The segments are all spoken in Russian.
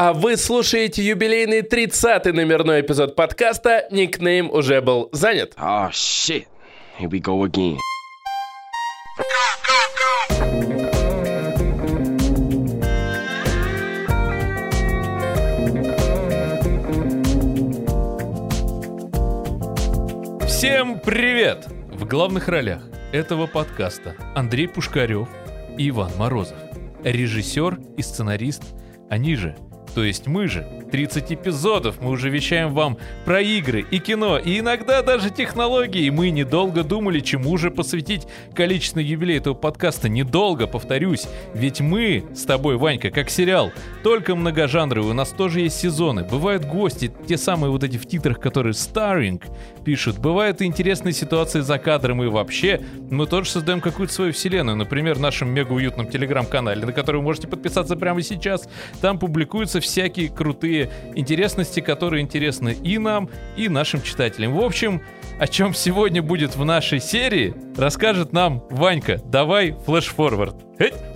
А вы слушаете юбилейный 30-й номерной эпизод подкаста «Никнейм уже был занят». Oh, shit. Here we go again. Всем привет! В главных ролях этого подкаста Андрей Пушкарев и Иван Морозов. Режиссер и сценарист, они же, то есть мы же, 30 эпизодов мы уже вещаем вам про игры и кино, и иногда даже технологии. И мы недолго думали, чему же посвятить количественный юбилей этого подкаста. Недолго, повторюсь, ведь мы с тобой, Ванька, как сериал, только многожанровый, у нас тоже есть сезоны. Бывают гости, те самые вот эти в титрах, которые «Starring» пишут. Бывают интересные ситуации за кадром, и вообще мы тоже создаем какую-то свою вселенную. Например, в нашем мега-уютном телеграм-канале, на который вы можете подписаться прямо сейчас. Там публикуются всякие крутые интересности, которые интересны и нам, и нашим читателям. В общем, о чем сегодня будет в нашей серии, расскажет нам Ванька. Давай флэш-форвард.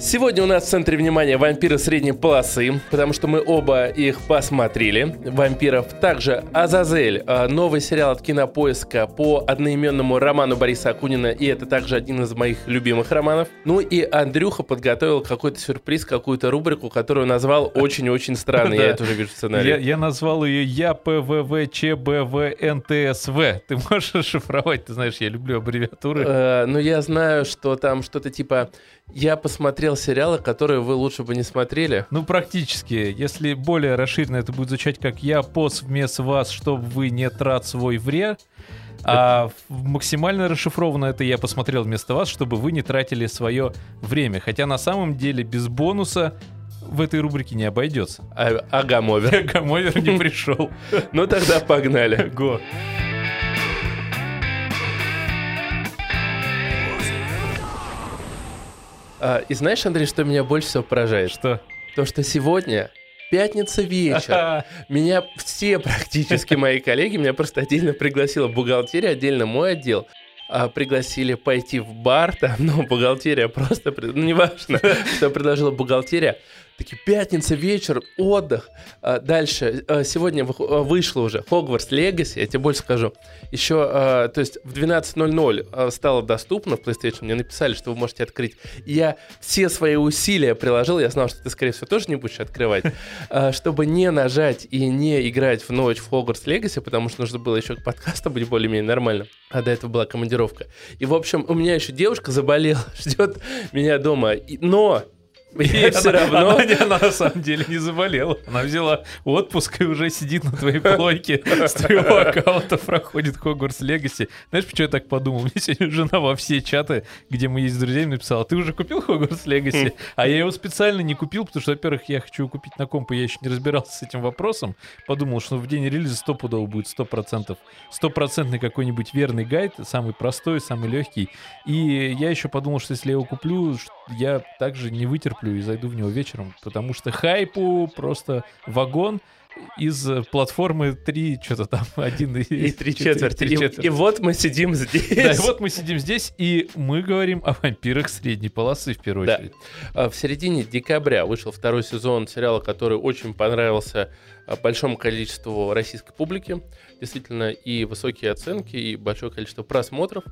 Сегодня у нас в центре внимания «Вампиры средней полосы», потому что мы оба их посмотрели, «Вампиров». Также «Азазель», новый сериал от Кинопоиска по одноименному роману Бориса Акунина, и это также один из моих любимых романов. Ну и Андрюха подготовил какой-то сюрприз, какую-то рубрику, которую назвал «Очень-очень странно». Я это уже вижу в сценарии. Я назвал ее «Я ПВВЧБВНТСВ». Ты можешь расшифровать? Ты знаешь, я люблю аббревиатуры. Ну, я знаю, что там что-то типа «Я посмотрел сериалы, которые вы лучше бы не смотрели». Ну, практически. Если более расширенно, это будет звучать как «Я пос вместо вас, чтобы вы не трат свой вре». А максимально расшифровано это «Я посмотрел вместо вас, чтобы вы не тратили свое время». Хотя на самом деле без бонуса в этой рубрике не обойдется. А гамовер? Гамовер не пришел. Ну, тогда погнали. Го. И знаешь, Андрей, что меня больше всего поражает? Что? То, что сегодня пятница вечер. Меня все практически мои коллеги, меня просто отдельно пригласила бухгалтерия, отдельно мой отдел. Пригласили пойти в бар, там, ну, бухгалтерия просто, ну, неважно, что предложила бухгалтерия. Такие, пятница, вечер, отдых. Дальше, сегодня вышло уже Hogwarts Legacy, я тебе больше скажу. Еще, то есть в 12:00 стало доступно в PlayStation, мне написали, что вы можете открыть. Я все свои усилия приложил, я знал, что ты, скорее всего, тоже не будешь открывать, чтобы не нажать и не играть в ночь в Hogwarts Legacy, потому что нужно было еще к подкасту быть более-менее нормально. А до этого была командировка. И, в общем, у меня еще девушка заболела, ждет меня дома. Но... Я все равно... Она на самом деле не заболела. Она взяла отпуск и уже сидит на твоей плойке. С твоего аккаунта проходит Hogwarts Legacy. Знаешь, почему я так подумал? Мне сегодня жена во все чаты, где мы есть с друзьями, написала: ты уже купил Hogwarts Legacy? А я его специально не купил, потому что, во-первых, я хочу купить на комп, и я еще не разбирался с этим вопросом. Подумал, что в день релиза стопудово будет 100%. 100% какой-нибудь верный гайд, самый простой, самый легкий. И я еще подумал, что если я его куплю, я также не вытерплю и зайду в него вечером, потому что хайпу просто вагон из платформы 3, что-то там, 1 и 3 четверти. И вот мы сидим здесь. Да, и вот мы сидим здесь, и мы говорим о «Вампирах средней полосы» в первую очередь. Да. В середине декабря вышел второй сезон сериала, который очень понравился большому количеству российской публики. Действительно, и высокие оценки, и большое количество просмотров.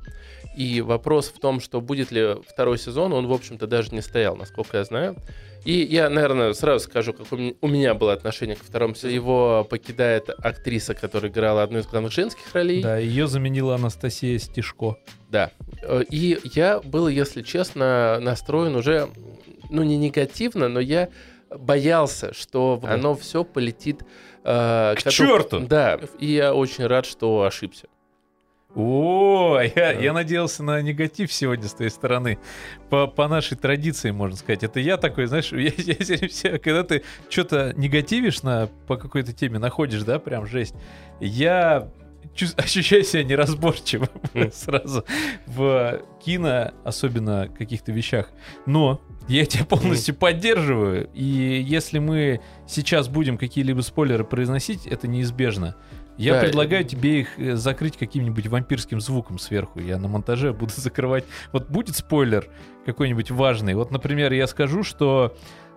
И вопрос в том, что будет ли второй сезон, он, в общем-то, даже не стоял, насколько я знаю. И я, наверное, сразу скажу, как у меня было отношение ко второму сезону. Его покидает актриса, которая играла одну из главных женских ролей. Да, ее заменила Анастасия Стешко. Да. И я был, если честно, настроен уже, ну, не негативно, но я боялся, что оно все полетит... К черту! Да, и я очень рад, что ошибся. О, я надеялся на негатив сегодня с той стороны. По нашей традиции, можно сказать. Это я такой, знаешь, когда ты что-то негативишь по какой-то теме, находишь, да, прям жесть. Я ощущаю себя неразборчивым сразу в кино, особенно каких-то вещах. Но я тебя полностью поддерживаю. И если мы сейчас будем какие-либо спойлеры произносить, это неизбежно. Я предлагаю тебе их закрыть каким-нибудь вампирским звуком сверху. Я на монтаже буду закрывать. Вот будет спойлер какой-нибудь важный. Вот, например, я скажу, что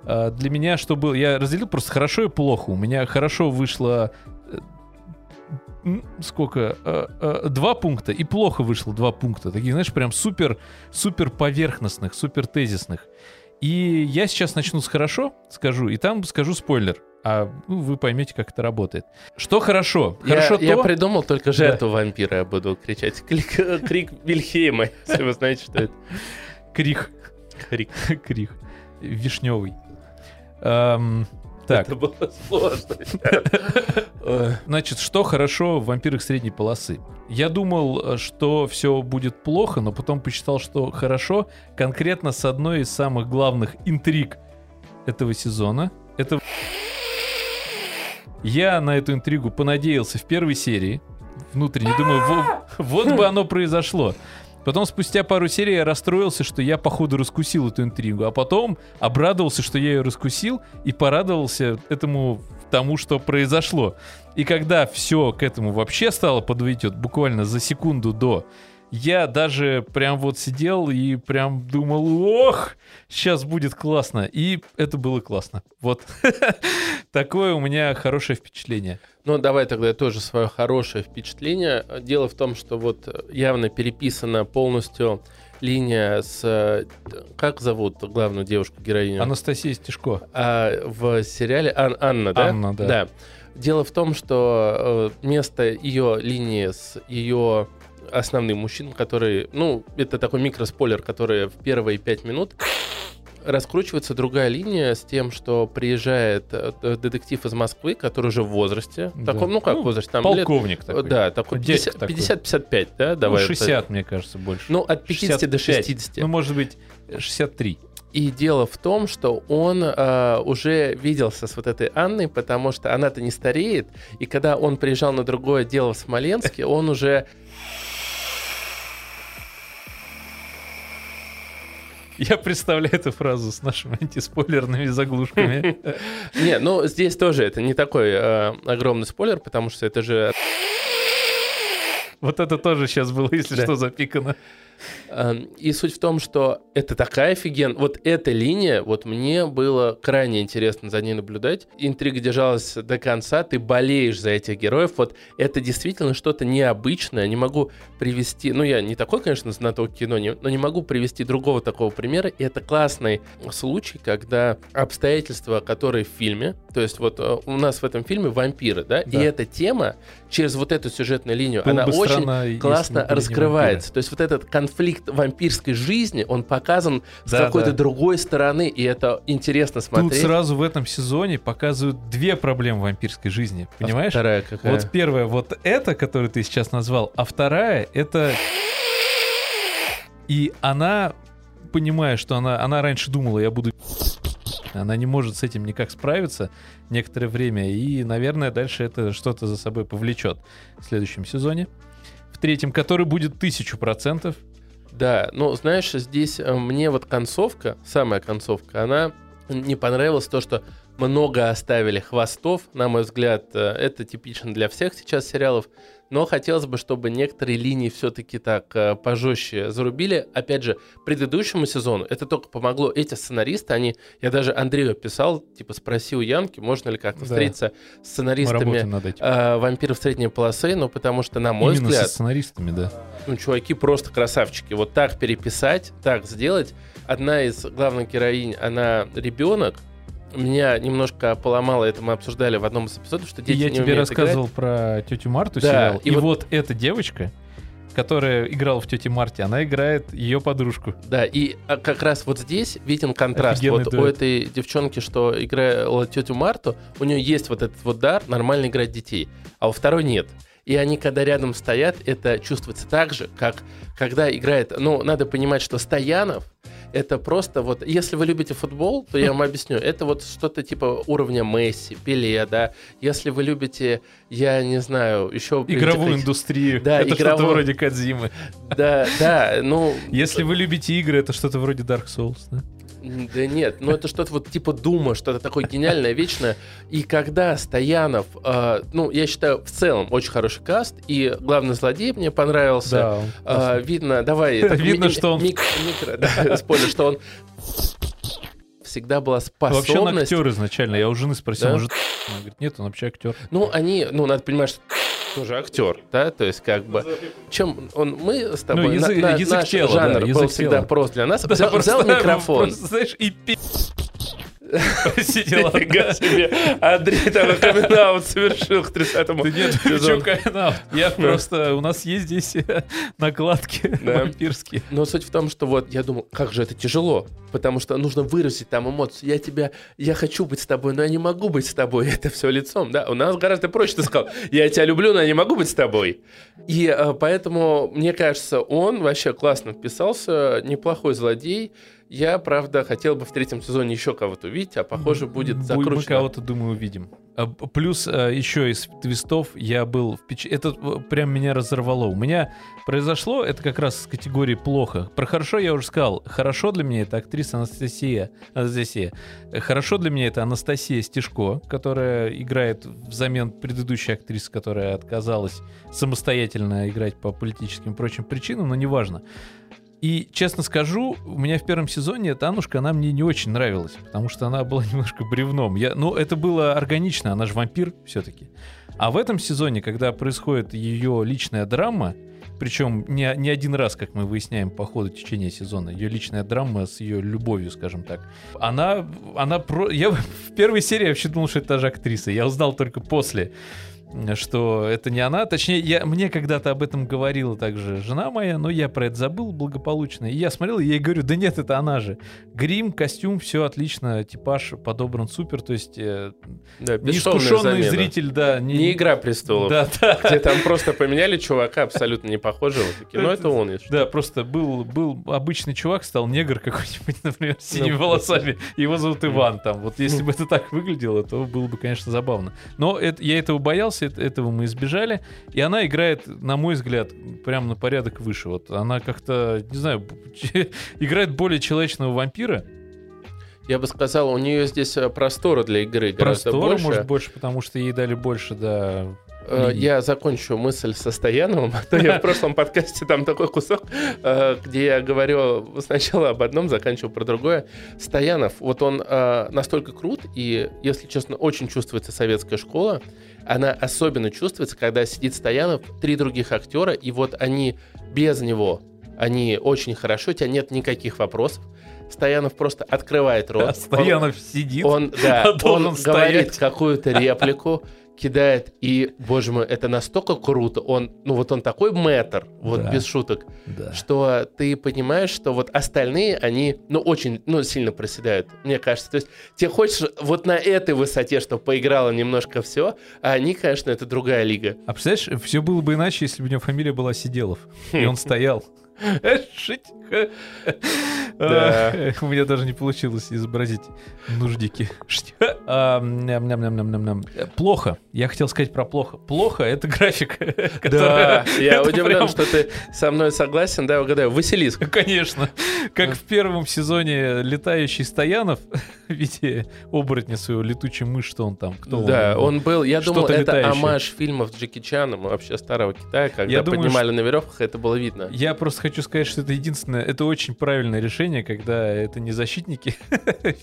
Для меня что было? Я разделил просто хорошо и плохо. У меня хорошо вышло... Сколько? 2 пункта. И плохо вышло 2 пункта. Такие, знаешь, прям супер поверхностных, супер тезисных. И я сейчас начну с «хорошо», скажу, и там скажу спойлер. А вы поймете, как это работает. Что хорошо? Я придумал только жертву вампира, я буду кричать. Крик Вильхейма, если вы знаете, что это. Крик. Вишневый. Так. Это было сложно. Значит, что хорошо в «Вампирах средней полосы»? Я думал, что все будет плохо, но потом посчитал, что хорошо конкретно с одной из самых главных интриг этого сезона. Это... Я на эту интригу понадеялся в первой серии. Внутренне думаю, вот бы оно произошло. Потом спустя пару серий я расстроился, что я, походу, раскусил эту интригу. А потом обрадовался, что я ее раскусил, и порадовался этому тому, что произошло. И когда все к этому вообще стало подводить, вот буквально за секунду до, я даже прям вот сидел и прям думал, ох, сейчас будет классно. И это было классно. Вот такое у меня хорошее впечатление. Ну, давай тогда я тоже свое хорошее впечатление. Дело в том, что вот явно переписана полностью линия с... Как зовут главную девушку-героиню? Анастасия Стешко. В сериале Анна, да? Анна, да. Дело в том, что вместо ее линии с ее основным мужчиной, который... Ну, это такой микроспойлер, который в первые 5 минут... раскручивается другая линия с тем, что приезжает детектив из Москвы, который уже в возрасте. Да. Таком, ну, как возраст? Там полковник лет, такой. Да, такой 50-55, да? Давай, ну, 60, мне кажется, больше. Ну, от 50 до 60. Ну, может быть, 63. И дело в том, что он уже виделся с вот этой Анной, потому что она-то не стареет, и когда он приезжал на другое дело в Смоленске, он уже... Я представляю эту фразу с нашими антиспойлерными заглушками. Не, ну здесь тоже это не такой огромный спойлер, потому что это же... Вот это тоже сейчас было, если что, запикано. И суть в том, что это такая офигенная... Вот эта линия, вот мне было крайне интересно за ней наблюдать. Интрига держалась до конца, ты болеешь за этих героев. Вот это действительно что-то необычное. Не могу привести... Ну, я не такой, конечно, знаток кино, но не могу привести другого такого примера. И это классный случай, когда обстоятельства, которые в фильме... То есть вот у нас в этом фильме вампиры, да? И эта тема через вот эту сюжетную линию, она очень классно раскрывается. То есть вот этот конфликт вампирской жизни, он показан с какой-то другой стороны, и это интересно смотреть. Тут сразу в этом сезоне показывают 2 проблемы вампирской жизни, понимаешь? А вторая какая? Вот первая, вот эта, которую ты сейчас назвал, а вторая, это... И она, понимая, что она раньше думала, я буду... Она не может с этим никак справиться некоторое время, и, наверное, дальше это что-то за собой повлечет в следующем сезоне. В третьем, который будет 1000%. Да, ну, знаешь, здесь мне вот концовка, самая концовка, она не понравилась, то, что много оставили хвостов, на мой взгляд, это типично для всех сейчас сериалов, но хотелось бы, чтобы некоторые линии все-таки так пожестче зарубили. Опять же, предыдущему сезону это только помогло. Эти сценаристы, они... Я даже Андрею писал, типа, спросил Янки, можно ли как-то встретиться с сценаристами «Вампиров средней полосы», ну, потому что, на мой взгляд... Именно со сценаристами, да. Ну, чуваки просто красавчики. Вот так переписать, так сделать. Одна из главных героинь, она ребенок. Меня немножко поломало, это мы обсуждали в одном из эпизодов, что дети не умеют играть. Я тебе рассказывал про тетю Марту сериал. И вот эта девочка, которая играла в тете Марте, она играет ее подружку. Да, и как раз вот здесь виден контраст. Офигенный вот дуэт. У этой девчонки, что играла тетю Марту, у нее есть вот этот вот дар нормально играть детей, а у второй нет. И они, когда рядом стоят, это чувствуется так же, как когда играет... Ну, надо понимать, что Стоянов, это просто вот... Если вы любите футбол, то я вам объясню. Это вот что-то типа уровня Месси, Пеле, да. Если вы любите, я не знаю, еще... Игровую индустрию. Да, это что-то вроде Кодзимы. Да, ну... Если вы любите игры, это что-то вроде Dark Souls, да? Да нет, ну это что-то вот типа Дума, что-то такое гениальное, вечное. И когда Стоянов, ну, я считаю, в целом очень хороший каст, и главный злодей мне понравился. Да, видно, что он... Спойлер, что он... всегда была способность... Вообще он актер изначально, я у жены спросил, да? Может... Она говорит, нет, он вообще актер. Ну, они, ну, надо понимать, что... тоже актер, да, то есть как бы... Чем он... Мы с тобой... Ну, язык, наш тела, жанр да, был всегда тела. Прост для нас. Да, взял микрофон. Просто, знаешь, и пи... Сидела себе. Андрей там камин-аут совершил к 30-му. Ты нет, причем камин-аут. Я просто... У нас есть здесь накладки вампирские. Но суть в том, что вот я думал, как же это тяжело, потому что нужно выразить там эмоции. Я тебя... Я хочу быть с тобой, но я не могу быть с тобой. Это все лицом, да? У нас гораздо проще. Ты сказал, я тебя люблю, но я не могу быть с тобой. И поэтому, мне кажется, он вообще классно вписался. Неплохой злодей. Я, правда, хотел бы в 3-м сезоне еще кого-то увидеть, а похоже будет закручено. Мы кого-то, думаю, увидим. Плюс еще из твистов я был впечатлен. Это прям меня разорвало. У меня произошло, это как раз с категории плохо. Про хорошо я уже сказал. Хорошо для меня это актриса Анастасия. Хорошо для меня это Анастасия Стешко, которая играет взамен предыдущей актрисы, которая отказалась самостоятельно играть по политическим и прочим причинам, но неважно. И, честно скажу, у меня в 1-м сезоне эта Аннушка, она мне не очень нравилась, потому что она была немножко бревном. Ну, это было органично, она же вампир все-таки. А в этом сезоне, когда происходит ее личная драма, причем не один раз, как мы выясняем по ходу течения сезона, ее личная драма с ее любовью, скажем так. Я в 1-й серии вообще думал, что это та же актриса. Я узнал только после, что это не она. Точнее, мне когда-то об этом говорила также жена моя, но я про это забыл благополучно. И я смотрел, и я ей говорю, да нет, это она же. Грим, костюм, все отлично, типаж подобран супер, то есть да, неискушенный зритель, да. Не «Игра престолов», да, да. Где там просто поменяли чувака абсолютно не похожего. Но это он. Да, просто был обычный чувак, стал негр какой-нибудь, например, с синими волосами. Его зовут Иван там. Вот если бы это так выглядело, то было бы, конечно, забавно. Но я этого боялся, этого мы избежали. И она играет, на мой взгляд, прям на порядок выше. Вот она как-то, не знаю, играет более человечного вампира. Я бы сказал, у нее здесь простора для игры гораздо больше. Простора, может, больше, потому что ей дали больше, да... Я закончу мысль со Стояновым. А то я в прошлом подкасте там такой кусок, где я говорю сначала об одном, заканчивал про другое. Стоянов, вот он настолько крут, и, если честно, очень чувствуется советская школа. Она особенно чувствуется, когда сидит Стоянов, 3 других актера, и вот они без него, они очень хорошо, у тебя нет никаких вопросов. Стоянов просто открывает рот. А Стоянов сидит, он говорит какую-то реплику, кидает, и, боже мой, это настолько круто, он такой мэтр, вот да, без шуток, да, что ты понимаешь, что вот остальные, они, сильно проседают, мне кажется, то есть тебе хочешь вот на этой высоте, чтобы поиграло немножко все, а они, конечно, это другая лига. А представляешь, все было бы иначе, если бы у него фамилия была Сиделов, и он стоял. У меня даже не получилось изобразить нуждики. Плохо. Я хотел сказать про плохо. Плохо — это график. Да, я удивлен, что ты со мной согласен. Да, угадаю. Васильевск. Конечно. Как в 1-м сезоне летающий Стоянов в виде оборотня своего, летучей мышь, что он там. Да, он был. Я думал, это оммаж фильмов с Джеки Чаном, вообще старого Китая, когда поднимали на веревках, это было видно. Я просто хочу сказать, что это единственное, это очень правильное решение, когда это не «Защитники»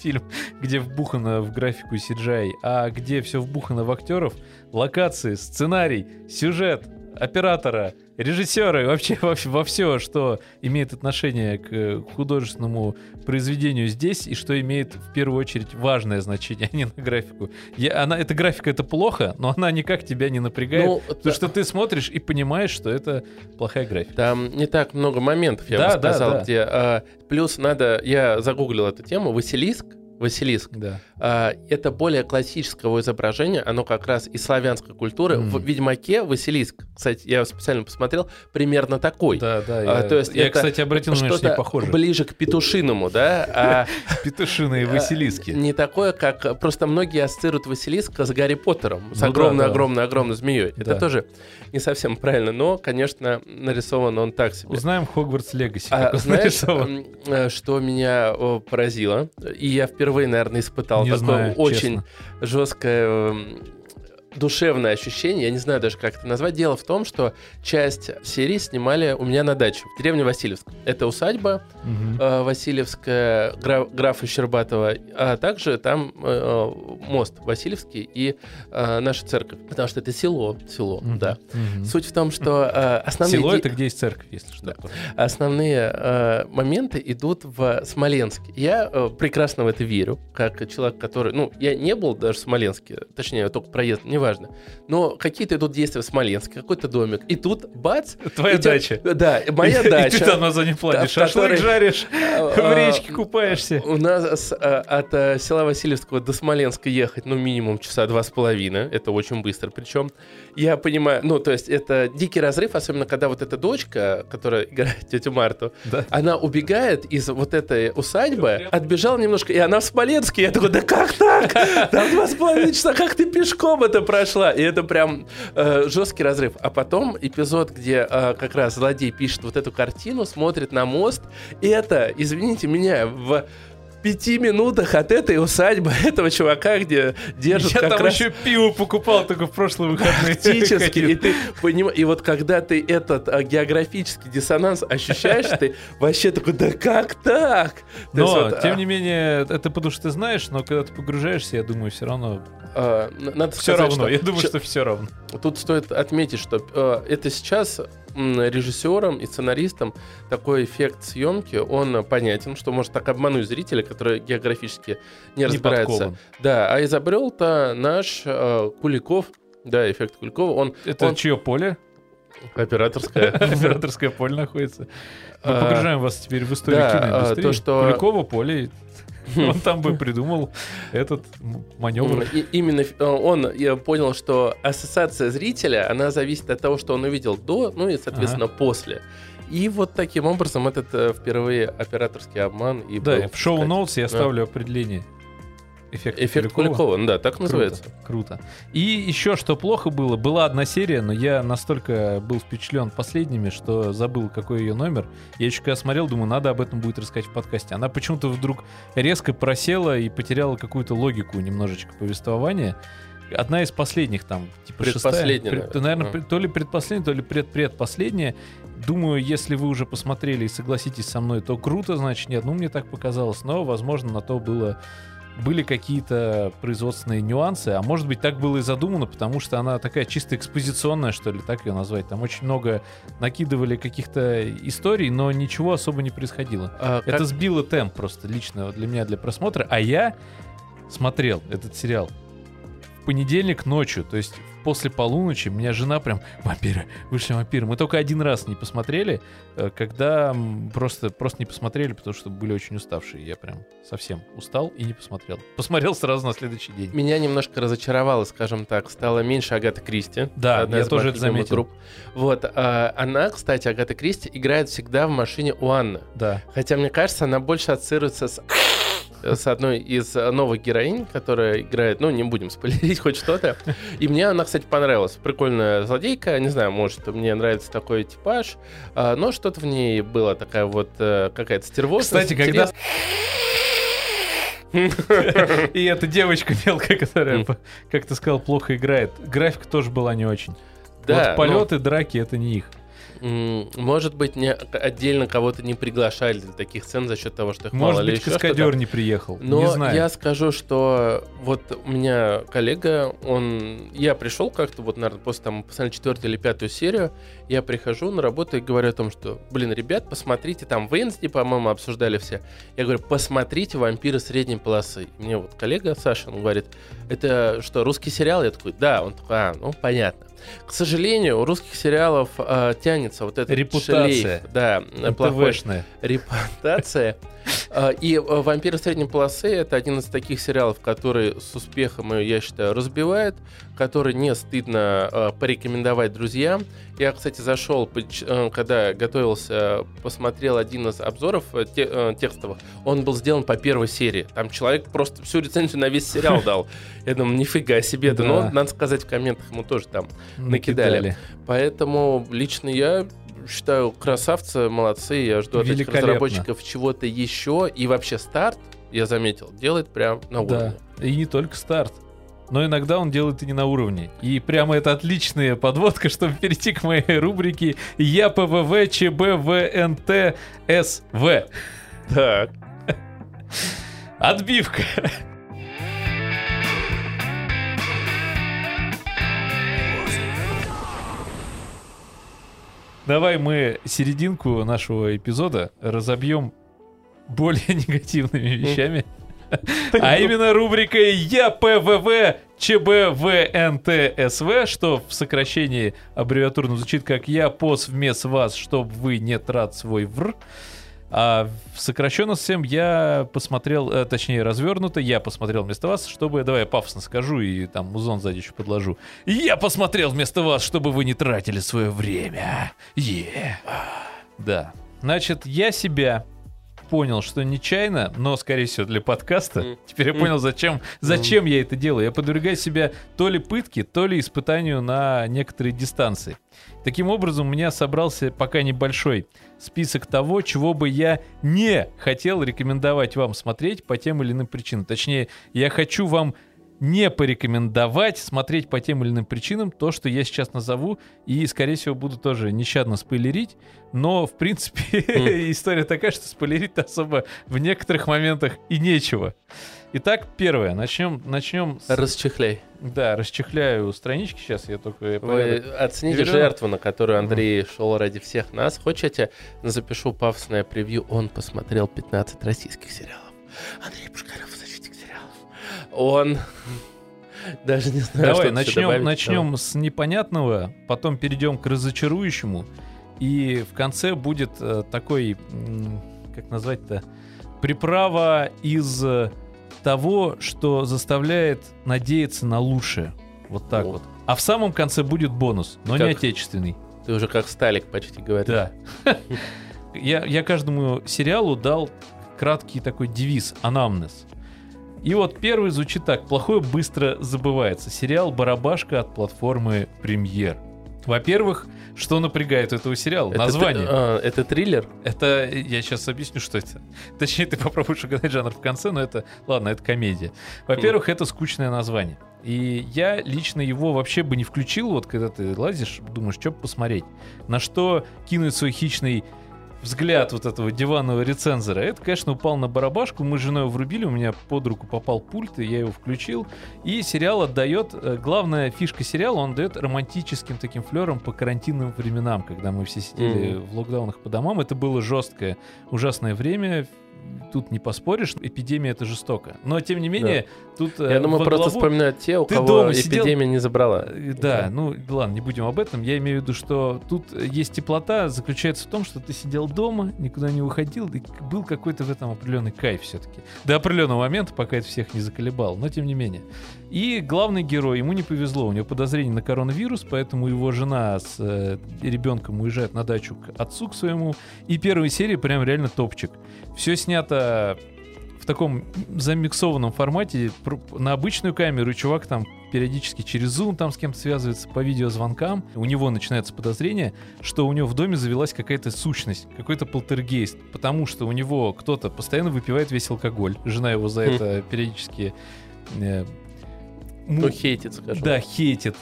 фильм, где вбухано в графику CGI, а где все вбухано в актеров, локации, сценарий, сюжет, оператора, режиссеры, вообще во все, что имеет отношение к художественному произведению здесь и что имеет в первую очередь важное значение, а не на графику. Эта графика — это плохо, но она никак тебя не напрягает, потому что ты смотришь и понимаешь, что это плохая графика. Там не так много моментов, я бы сказал, где... Плюс я загуглил эту тему, Василиск, да. Это более классического изображения, оно как раз из славянской культуры. В «Ведьмаке» Василиск, кстати, я специально посмотрел, примерно такой. Да, я, кстати, обратил внимание, что не похоже. Ближе к петушиному, да? Петушиные Василиски. Не такое, как... Просто многие ассоциируют Василиска с Гарри Поттером, с огромной-огромной-огромной змеей. Это тоже не совсем правильно, но, конечно, нарисован он так себе. Узнаем Hogwarts Legacy, как он нарисован. Знаешь, что меня поразило, и я впервые, наверное, испытал такое очень жесткое душевное ощущение, я не знаю даже, как это назвать. Дело в том, что часть серии снимали у меня на даче, в деревне Васильевск. Это усадьба Васильевская, графа Щербатова, а также там мост Васильевский и наша церковь, потому что это село, да. Суть в том, что основные... Село — это где есть церковь, если что. Да. Основные моменты идут в Смоленске. Я прекрасно в это верю, как человек, который... Ну, я не был даже в Смоленске, точнее, только проезд, неважно. Но какие-то идут действия в Смоленске, какой-то домик. И тут, бац... Твоя дача. Да, моя дача. И ты там на заднем плане шашлык жаришь, в речке купаешься. У нас от села Васильевского до Смоленска ехать, ну, минимум часа 2,5. Это очень быстро. Причем, я понимаю, ну, то есть, это дикий разрыв, особенно когда вот эта дочка, которая играет тетю Марту, она убегает из вот этой усадьбы, отбежала немножко, и она в Смоленске. Я такой, да как так? Там 2,5 часа, как ты пешком это прошла? И это прям жесткий разрыв. А потом эпизод, где как раз злодей пишет вот эту картину, смотрит на мост, и это, извините меня, в 5 минутах от этой усадьбы этого чувака, где держат как раз... Я там еще пиво покупал только в прошлые выходные. Практически. И ты понимаешь, и вот когда ты этот географический диссонанс ощущаешь, ты вообще такой, да как так? Но, тем не менее, это потому что ты знаешь, но когда ты погружаешься, я думаю, все равно... Все равно, я думаю, что все равно. Тут стоит отметить, что это сейчас... режиссером и сценаристом такой эффект съемки, он понятен, что может так обмануть зрителя, который географически не разбирается. Да, а изобрел-то наш Куликов, да, эффект Куликова. Это чье поле? Операторское поле находится. Мы погружаем вас теперь в историю киноиндустрии. Куликово поле... Он там бы придумал этот маневр. Именно он понял, что ассоциация зрителя, она зависит от того, что он увидел до, ну и, соответственно, после. И вот таким образом этот впервые операторский обман. Да, в шоу-ноутс я ставлю определение. Эффект Куликова, да, так называется. Круто. И еще, что плохо было, была одна серия, но я настолько был впечатлен последними, что забыл, какой ее номер. Я еще когда смотрел, думаю, надо об этом будет рассказать в подкасте. Она почему-то вдруг резко просела и потеряла какую-то логику немножечко повествования. Одна из последних там, типа предпоследняя, наверное, то ли предпоследняя, то ли предпредпоследняя. Думаю, если вы уже посмотрели и согласитесь со мной, то круто, значит, нет, ну мне так показалось, но, возможно, на то было... Были какие-то производственные нюансы, а может быть, так было и задумано, потому что она такая чисто экспозиционная, что ли, так ее назвать. Там очень много накидывали каких-то историй, но ничего особо не происходило. Это сбило темп просто лично для меня, для просмотра. А я смотрел этот сериал в понедельник ночью, то есть после полуночи. Меня жена прям: вампиры, вышли вампиры. Мы только один раз не посмотрели, когда просто не посмотрели, потому что были очень уставшие. Я прям совсем устал и не посмотрел. Посмотрел сразу на следующий день. Меня немножко разочаровало, скажем так, стало меньше Агаты Кристи. Да, я тоже это заметил. Групп. Вот, она, кстати, Агата Кристи, играет всегда в машине у Анны. Да. Хотя, мне кажется, она больше ассоциируется с одной из новых героинь, которая играет, ну, не будем спойлерить хоть что-то. И мне она, кстати, понравилась. Прикольная злодейка, не знаю, может, мне нравится такой типаж, но что-то в ней была такая вот какая-то стервозность. Кстати, когда... И эта девочка мелкая, которая, как ты сказал, плохо играет. Графика тоже была не очень. Вот полеты, драки — это не их. Может быть, отдельно кого-то не приглашали для таких сцен за счет того, что их мало. Может быть, каскадер не приехал, не знаю. Но я скажу, что вот у меня коллега, я пришел как-то, вот, наверное, после там, посмотрел 4-ю или 5-ю серию, я прихожу на работу и говорю о том, что, блин, ребят, посмотрите, там Венсди, по-моему, обсуждали все. Я говорю, посмотрите «Вампиры средней полосы». И мне вот коллега Саша, он говорит, это что, русский сериал? Я такой, да. Он такой, ну, понятно. К сожалению, у русских сериалов тянется вот этот репутация, да, плохая репутация. И «Вампиры средней полосы» — это один из таких сериалов, который с успехом, я считаю, разбивает, который не стыдно порекомендовать друзьям. Я, кстати, зашел, когда готовился, посмотрел один из обзоров текстовых. Он был сделан по первой серии. Там человек просто всю рецензию на весь сериал дал. Я думаю, нифига себе это. Но, надо сказать, в комментах ему тоже там накидали. Поэтому лично я... считаю, красавцы, молодцы. Я жду от этих разработчиков чего-то еще. И вообще старт, я заметил, делает прям на уровне. Да. И не только старт. но иногда он делает и не на уровне. И прямо это отличная подводка, чтобы перейти к моей рубрике «Я ПВВ ЧБВНТ СВ». Так. Отбивка. Давай мы серединку нашего эпизода разобьем более негативными вещами. А именно рубрикой «ЯПВВ ЧБВНТСВ», что в сокращении аббревиатурно звучит как «Я пос вместо вас, чтоб вы не трат свой вр». А сокращенно всем я посмотрел, точнее развернуто, я посмотрел вместо вас, чтобы, давай я пафосно скажу и там музон сзади еще подложу. Я посмотрел вместо вас, чтобы вы не тратили свое время. Да. Значит, я себя понял, что нечаянно, но, скорее всего, для подкаста. Теперь я понял, зачем я это делаю. Я подвергаю себя то ли пытке, то ли испытанию на некоторые дистанции. Таким образом, у меня собрался пока небольшой список того, чего бы я не хотел рекомендовать вам смотреть по тем или иным причинам. Точнее, я хочу вам не порекомендовать смотреть по тем или иным причинам то, что я сейчас назову, и, скорее всего, буду тоже нещадно спойлерить, но, в принципе, история такая, что спойлерить-то особо в некоторых моментах и нечего. Итак, первое, начнем с... Расчехляй. Да, расчехляю странички, сейчас я только... Вы оцените жертву, на которую Андрей шел ради всех нас. Хочешь, я тебе запишу пафосное превью? Он посмотрел 15 российских сериалов. Андрей Пушкарев, защитник сериалов. Он... Даже не знаю, что добавить. Начнем с непонятного, потом перейдем к разочарующему, и в конце будет такой, как назвать-то, приправа из того, что заставляет надеяться на лучшее. Вот так вот. А в самом конце будет бонус, но не отечественный. Ты уже как Сталик почти говоришь. Да. Я каждому сериалу дал краткий такой девиз, анамнез. И вот первый звучит так. Плохое быстро забывается. Сериал «Барабашка» от платформы «Премьер». Во-первых, что напрягает у этого сериала? Название. Это триллер? Это... Я сейчас объясню, что это. Точнее, ты попробуешь угадать жанр в конце, но это... Ладно, это комедия. Во-первых, это скучное название. И я лично его вообще бы не включил, вот когда ты лазишь, думаешь, что бы посмотреть. На что кинуть свой хищный... взгляд вот этого диванного рецензора. Это, конечно, упал на «Барабашку». Мы с женой врубили, у меня под руку попал пульт, и я его включил. И сериал отдает... Главная фишка сериала, он дает романтическим таким флером по карантинным временам, когда мы все сидели в локдаунах по домам. Это было жесткое, ужасное время. Тут не поспоришь, эпидемия — это жестоко. Но, тем не менее, тут... Я думаю, просто вспоминают те, у кого эпидемия не забрала. Да, ну ладно, не будем об этом. Я имею в виду, что тут есть теплота, заключается в том, что ты сидел дома, никуда не выходил, и был какой-то в этом определенный кайф все-таки. До определенного момента, пока это всех не заколебало, но тем не менее. И главный герой, ему не повезло, у него подозрение на коронавирус, поэтому его жена с ребенком уезжает на дачу к отцу к своему, и первая серия прям реально топчик. Все снято в таком замиксованном формате на обычную камеру, и чувак там периодически через Zoom там с кем-то связывается по видеозвонкам. У него начинается подозрение, что у него в доме завелась какая-то сущность, какой-то полтергейст, потому что у него кто-то постоянно выпивает весь алкоголь. Жена его за это периодически... хейтит, скажем. Да, хейтит,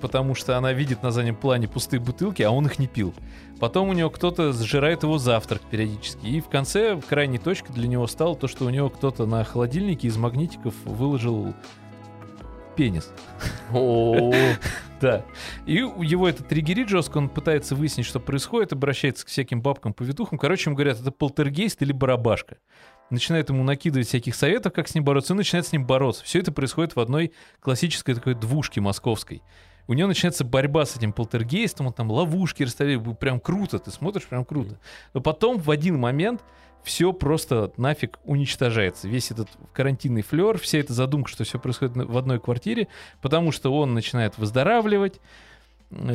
потому что она видит на заднем плане пустые бутылки, а он их не пил. Потом у него кто-то сжирает его завтрак периодически. И в конце крайней точкой для него стало то, что у него кто-то на холодильнике из магнитиков выложил пенис. Да. И его это триггерит жестко, он пытается выяснить, что происходит, обращается к всяким бабкам-повитухам. Короче, ему говорят, это полтергейст или барабашка. Начинает ему накидывать всяких советов, как с ним бороться, и начинает с ним бороться. Все это происходит в одной классической такой двушке московской. У него начинается борьба с этим полтергейстом, он там ловушки расставляет, прям круто, ты смотришь, прям круто. Но потом в один момент все просто нафиг уничтожается. Весь этот карантинный флер, вся эта задумка, что все происходит в одной квартире, потому что он начинает выздоравливать.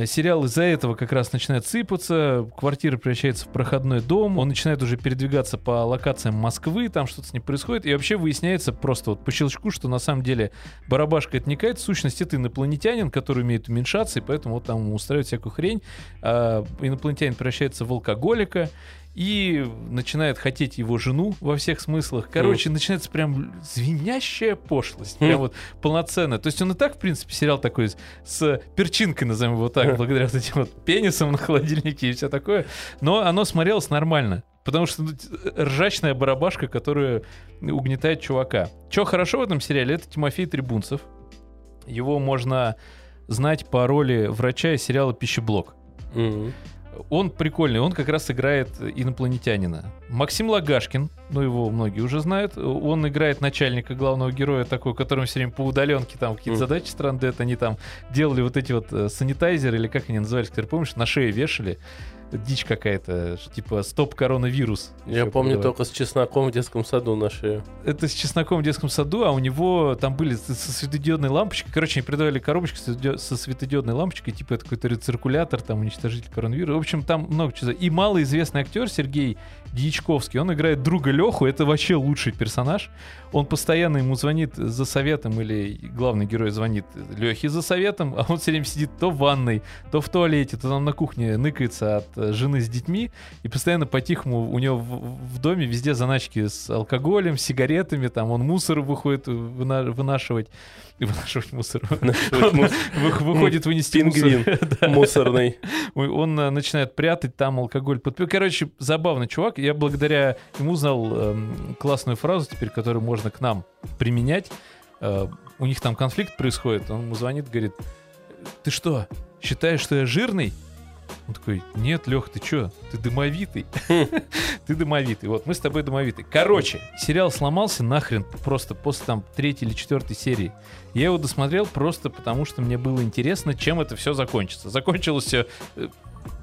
Сериал из-за этого как раз начинает сыпаться, квартира превращается в проходной дом, он начинает уже передвигаться по локациям Москвы, там что-то с ним происходит, и вообще выясняется просто вот по щелчку, что на самом деле барабашка — это не какая-то сущность, это инопланетянин, который умеет уменьшаться, и поэтому вот там устраивает всякую хрень. Инопланетянин превращается в алкоголика, и начинает хотеть его жену во всех смыслах. Короче, начинается прям звенящая пошлость, прям вот полноценная. То есть он и так, в принципе, сериал такой с перчинкой, назовем его так, благодаря вот этим вот пенисам на холодильнике и все такое. Но оно смотрелось нормально, потому что ржачная барабашка, которая угнетает чувака. Что хорошо в этом сериале, это Тимофей Трибунцев. Его можно знать по роли врача из сериала «Пищеблок». Mm-hmm. Он прикольный, он как раз играет инопланетянина. Максим Лагашкин, ну его многие уже знают, он играет начальника главного героя, такой, которому все время по удаленке там какие-то задачи страндят, они там делали вот эти вот санитайзеры, или как они назывались, теперь помнишь, на шее вешали. Дичь какая-то, типа стоп-коронавирус. Я помню только с чесноком в детском саду на шее. Это с чесноком в детском саду, а у него там были со светодиодной лампочкой. Короче, они придавали коробочку со светодиодной лампочкой, типа это какой-то рециркулятор, там уничтожитель коронавируса. В общем, там много чего. И малоизвестный актер Сергей Дьячковский, он играет друга Леху, это вообще лучший персонаж. Он постоянно ему звонит за советом, или главный герой звонит Лехе за советом, а он все время сидит то в ванной, то в туалете, то там на кухне ныкается от жены с детьми, и постоянно по-тихому у него в доме везде заначки с алкоголем, сигаретами, там он мусор выходит вынашивать. Вынашивать мусор. Выходит вынести мусор. Мусорный. Он начинает прятать там алкоголь. Короче, забавный чувак. Я благодаря ему узнал классную фразу теперь, которую можно к нам применять. У них там конфликт происходит. Он ему звонит, говорит: ты что, считаешь, что я жирный? Он такой: нет, Лёх, ты чё? Ты дымовитый. Ты дымовитый. Вот, мы с тобой дымовитый. Короче, сериал сломался нахрен просто после там 3-й или 4-й серии. Я его досмотрел просто потому, что мне было интересно, чем это все закончится. Закончилось все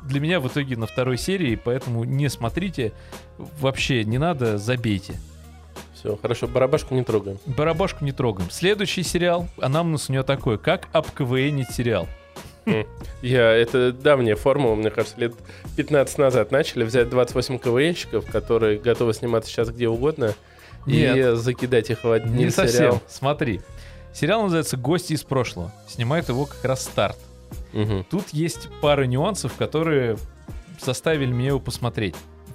для меня в итоге на 2-й серии, поэтому не смотрите. Вообще не надо, забейте. Все, хорошо, барабашку не трогаем. Барабашку не трогаем. Следующий сериал, анамнез у него такой: как обквенить сериал. Это давняя формула, мне кажется, лет 15 назад начали взять 28 КВНщиков, которые готовы сниматься сейчас где угодно, и закидать их в один сериал. Не совсем, смотри. Сериал называется «Гости из прошлого». Снимает его как раз «Старт». Тут есть пара нюансов, которые заставили меня его посмотреть.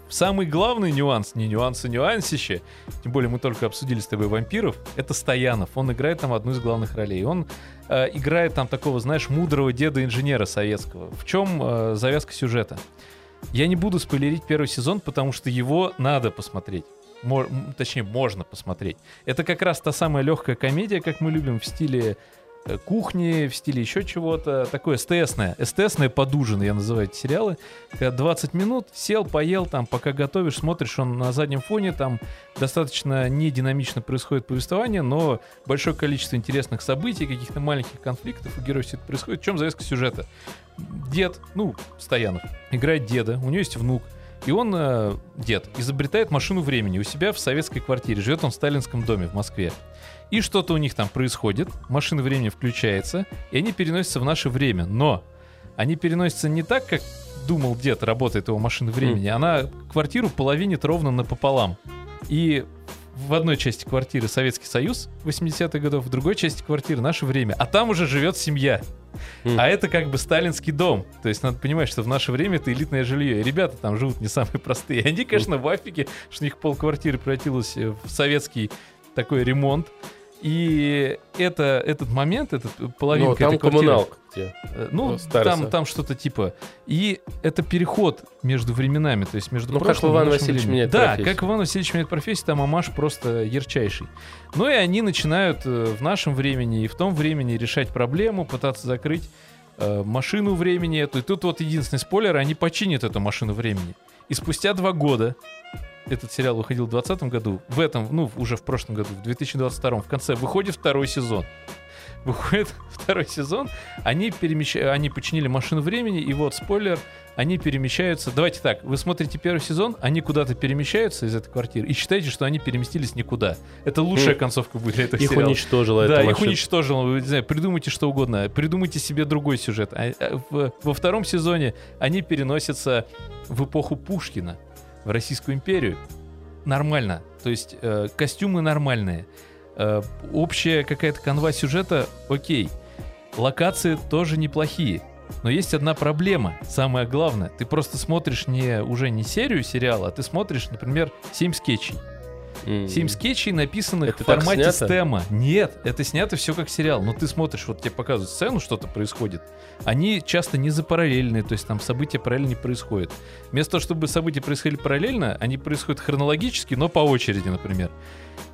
Самый главный нюанс, не нюанс, а нюансище, тем более мы только обсудили с тобой вампиров, это Стоянов. Он играет там одну из главных ролей. Он играет там такого, знаешь, мудрого деда-инженера советского. В чем завязка сюжета? Я не буду спойлерить первый сезон, потому что его надо посмотреть. Точнее, можно посмотреть. Это как раз та самая легкая комедия, как мы любим, в стиле кухни, в стиле еще чего-то. Такое СТСное подужин, я называю эти сериалы. 20 минут, сел, поел, там, пока готовишь, смотришь, он на заднем фоне, там достаточно нединамично происходит повествование, но большое количество интересных событий, каких-то маленьких конфликтов у героев все это происходит. В чем завязка сюжета? Дед, Стоянов, играет деда, у него есть внук, и он, дед, изобретает машину времени у себя в советской квартире. Живет он в сталинском доме в Москве. И что-то у них там происходит, машина времени включается, и они переносятся в наше время. Но они переносятся не так, как думал дед, работает его машина времени. Она квартиру половинит ровно напополам. И в одной части квартиры Советский Союз 80-х годов, в другой части квартиры наше время. А там уже живет семья. А это как бы сталинский дом. То есть надо понимать, что в наше время это элитное жилье. И ребята там живут не самые простые. Они, конечно, в афиге, что у них полквартиры превратилось в советский такой ремонт. И этот момент, половинка этой квартиры... коммуналка где? Там что-то типа. И это переход между временами, то есть между прошлым и нашим временем. Как Иван Васильевич меняет профессию. Да, как Иван Васильевич меняет профессию, там амаш просто ярчайший. Ну и они начинают в нашем времени и в том времени решать проблему, пытаться закрыть машину времени эту. И тут вот единственный спойлер: они починят эту машину времени. И спустя 2 года... Этот сериал выходил в 2020 году. В этом, уже в прошлом году, в 2022, в конце выходит 2-й сезон. Выходит 2-й сезон. Они починили машину времени, и вот спойлер, они перемещаются. Давайте так, вы смотрите 1-й сезон, они куда-то перемещаются из этой квартиры и считаете, что они переместились никуда. Это лучшая концовка будет для этого сериала. Их уничтожило. Да, их уничтожило. Вы, не знаю, придумайте что угодно. Придумайте себе другой сюжет. Во 2-м сезоне они переносятся в эпоху Пушкина, в Российскую империю. Нормально. То есть костюмы нормальные. Общая какая-то канва сюжета окей. Локации тоже неплохие. Но есть одна проблема, самое главное. Ты просто смотришь уже не серию сериала, а ты смотришь, например, 7 скетчей. 7 скетчей, написанных это в формате стема. Нет, это снято все как сериал. Но ты смотришь, вот тебе показывают сцену, что-то происходит. Они часто не запараллельные, то есть там события параллельно не происходят. Вместо того, чтобы события происходили параллельно, они происходят хронологически, но по очереди, например.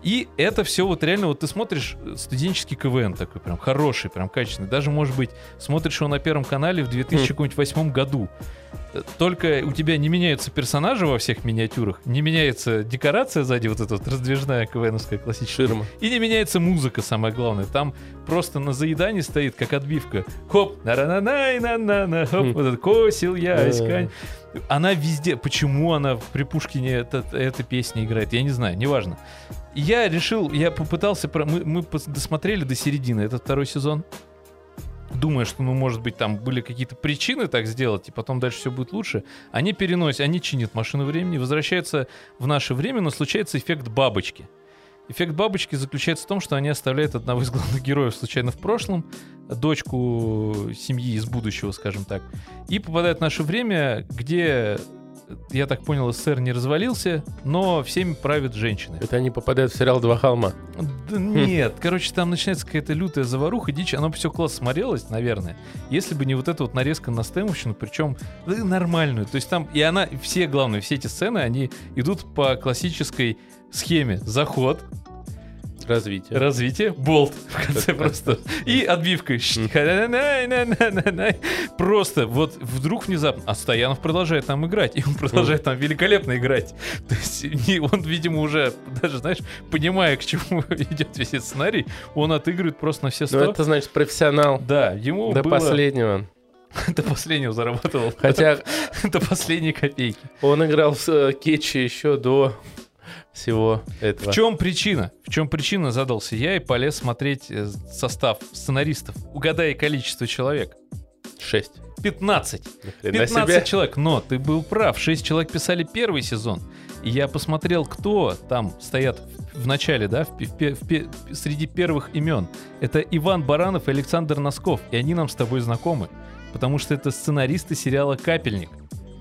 И это все вот реально, вот ты смотришь студенческий КВН такой прям хороший, прям качественный. Даже, может быть, смотришь его на Первом канале в 2008 году. Только у тебя не меняются персонажи во всех миниатюрах, не меняется декорация сзади, вот эта вот раздвижная КВНовская классическая ширма, и не меняется музыка, самое главное. Там просто на заедании стоит, как отбивка. Хоп, на-на-на-на-на-на, хоп, вот этот косил я, искань. Она везде. Почему она при Пушкине эта песня играет, я не знаю, неважно. Я решил, я попытался, мы досмотрели до середины этот второй сезон. Думаю, что, может быть, там были какие-то причины так сделать, и потом дальше все будет лучше. Они переносят, они чинят машину времени, возвращаются в наше время, но случается эффект бабочки. Эффект бабочки заключается в том, что они оставляют одного из главных героев случайно в прошлом, дочку семьи из будущего, скажем так, и попадают в наше время, где... Я так понял, СССР не развалился, но всеми правят женщины. Это они попадают в сериал «Два холма». Да нет, короче, там начинается какая-то лютая заваруха, дичь. Оно бы все классно смотрелось, наверное, если бы не вот эта вот нарезка на стэмовщину, причем нормальную. То есть там, и она, все главные, все эти сцены, они идут по классической схеме. Заход. Развитие. Развитие. Болт. В конце просто. И отбивка. Просто вот вдруг внезапно. А Стоянов продолжает там играть. И он продолжает там великолепно играть. То есть он, видимо, уже даже, знаешь, понимая, к чему идет весь этот сценарий, он отыгрывает просто на все 100. Ну это значит профессионал. Да. Ему до последнего. До последнего зарабатывал. Хотя... До последней копейки. Он играл в кетчи еще до... всего этого. В чем причина? В чем причина, задался я и полез смотреть состав сценаристов. Угадай количество человек. 6. 15. 15 человек. Но ты был прав. 6 человек писали первый сезон. И я посмотрел, кто там стоят в начале, да, среди первых имен. Это Иван Баранов и Александр Носков. И они нам с тобой знакомы. Потому что это сценаристы сериала «Капельник».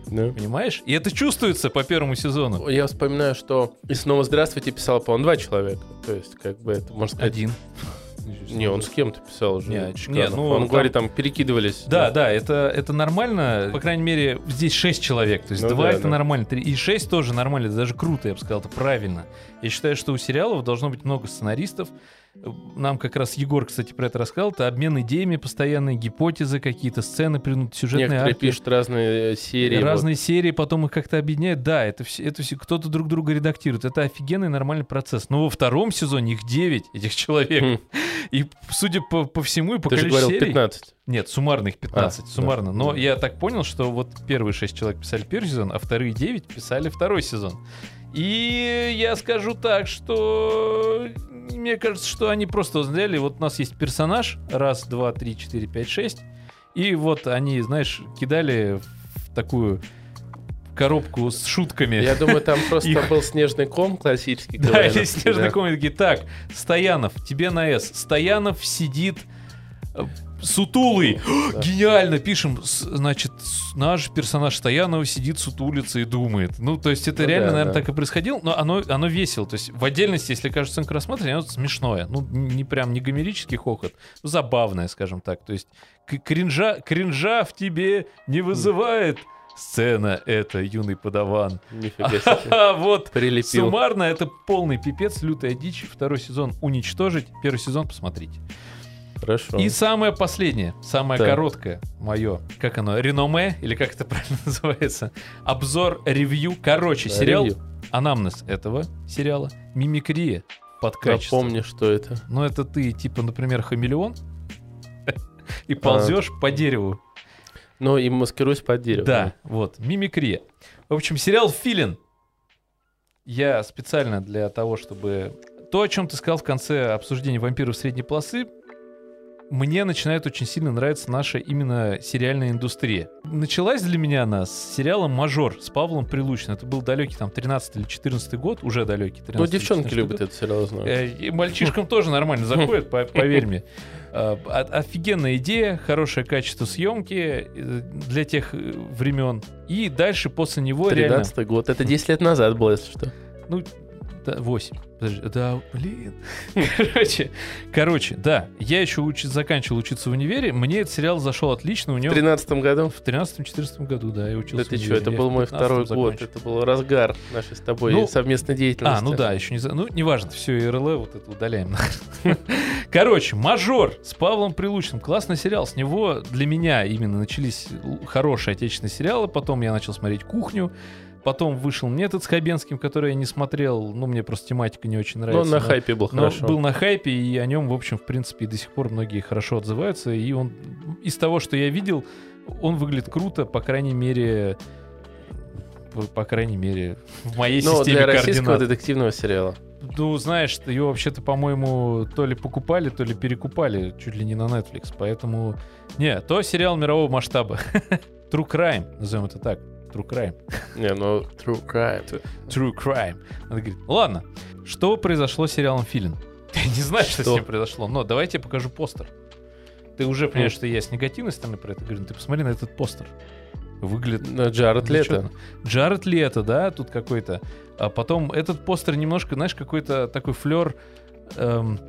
Yeah. Понимаешь? И это чувствуется по первому сезону. Я вспоминаю, что «И снова здравствуйте» писал, по-моему, 2 человека. То есть, как бы это, можно сказать... Один. Не, он с кем-то писал уже. Не, ну, он говорит, там перекидывались. Да, да, это нормально. По крайней мере, здесь 6 человек. То есть 2 это нормально. 3. И 6 тоже нормально. Это даже круто, я бы сказал, это правильно. Я считаю, что у сериалов должно быть много сценаристов. Нам как раз Егор, кстати, про это рассказал. Это обмен идеями постоянные, гипотезы какие-то, сцены, сюжетные арки. Некоторые пишут разные серии. Разные серии, потом их как-то объединяют. Да, это все кто-то друг друга редактирует. Это офигенный нормальный процесс. Но во втором сезоне их 9, этих человек. И судя по всему и по количеству серий... Ты же говорил 15. Нет, суммарных 15, суммарно. Но я так понял, что вот первые 6 человек писали первый сезон, а вторые 9 писали второй сезон. И я скажу так, что... Мне кажется, что они просто взяли, вот у нас есть персонаж, 1, 2, 3, 4, 5, 6, и вот они, знаешь, кидали в такую коробку с шутками. Я думаю, там просто был снежный ком классический. Да, есть снежный ком, и такие, так, Стоянов, тебе на «С». Стоянов сидит... сутулый. Да. Гениально пишем. Значит, наш персонаж Стоянова сидит, сутулится и думает. Ну, то есть это реально, наверное, так и происходило, но оно весело. То есть в отдельности, если каждую сценку рассматривать, оно смешное. Ну, не прям не гомерический хохот, но забавное, скажем так. То есть кринжа в тебе не вызывает сцена эта, юный подаван. Нифига себе. Вот. Прилепил. Суммарно это полный пипец, лютая дичь. Второй сезон уничтожить, первый сезон посмотрите. Хорошо. И самое последнее, самое короткое мое, как оно, реноме, или как это правильно называется, обзор, ревью, короче, да, сериал, ревью. Анамнез этого сериала, мимикрия под качество. Напомни, что это. Ну, это ты, типа, например, хамелеон, и ползешь по дереву. Ну, и маскируюсь под дерево. Да, вот, мимикрия. В общем, сериал «Филин». Я специально для того, чтобы... То, о чем ты сказал в конце обсуждения «Вампиров средней полосы», мне начинает очень сильно нравиться наша именно сериальная индустрия. Началась для меня она с сериала «Мажор» с Павлом Прилучным. Это был далекий там 13 или 14 год, уже далекий. Ну, девчонки любят это сериал, знаю. Мальчишкам тоже нормально заходит, поверь мне. Офигенная идея, хорошее качество съемки для тех времен. И дальше после него реально... 13-й год, это 10 лет назад было, если что. Ну, 8. Подожди, да, блин. Короче, да, я еще заканчивал учиться в универе, мне этот сериал зашел отлично. У него... В 13-м году? В 13-14 году, да, я учился. Да ты что, это был мой второй год, это был разгар нашей с тобой совместной деятельности. А, ну да, еще не знаю, ну неважно, все, ИРЛ вот это удаляем. Короче, «Мажор» с Павлом Прилучным, классный сериал, с него для меня именно начались хорошие отечественные сериалы, потом я начал смотреть «Кухню», потом вышел «Метод» с Хабенским, который я не смотрел, ну, мне просто тематика не очень нравится. Но он на хайпе был, хорошо. Был на хайпе, и о нем, в общем, в принципе, до сих пор многие хорошо отзываются. И он, из того, что я видел, он выглядит круто, по крайней мере, в моей системе координат. Для российского детективного сериала. Ну, знаешь, его вообще-то, по-моему, то ли покупали, то ли перекупали, чуть ли не на Netflix, поэтому... Не, то сериал мирового масштаба. True Crime, назовем это так. True crime. Не, ну true crime. True crime. Она говорит, ладно, что произошло с сериалом «Филин»? Я не знаю, что с ним произошло, но давай я тебе покажу постер. Ты уже понимаешь, что я с негативной стороны про это говорю, ты посмотри на этот постер. Выглядит... Джаред Лето. Джаред Лето, да, тут какой-то. А потом этот постер немножко, знаешь, какой-то такой флер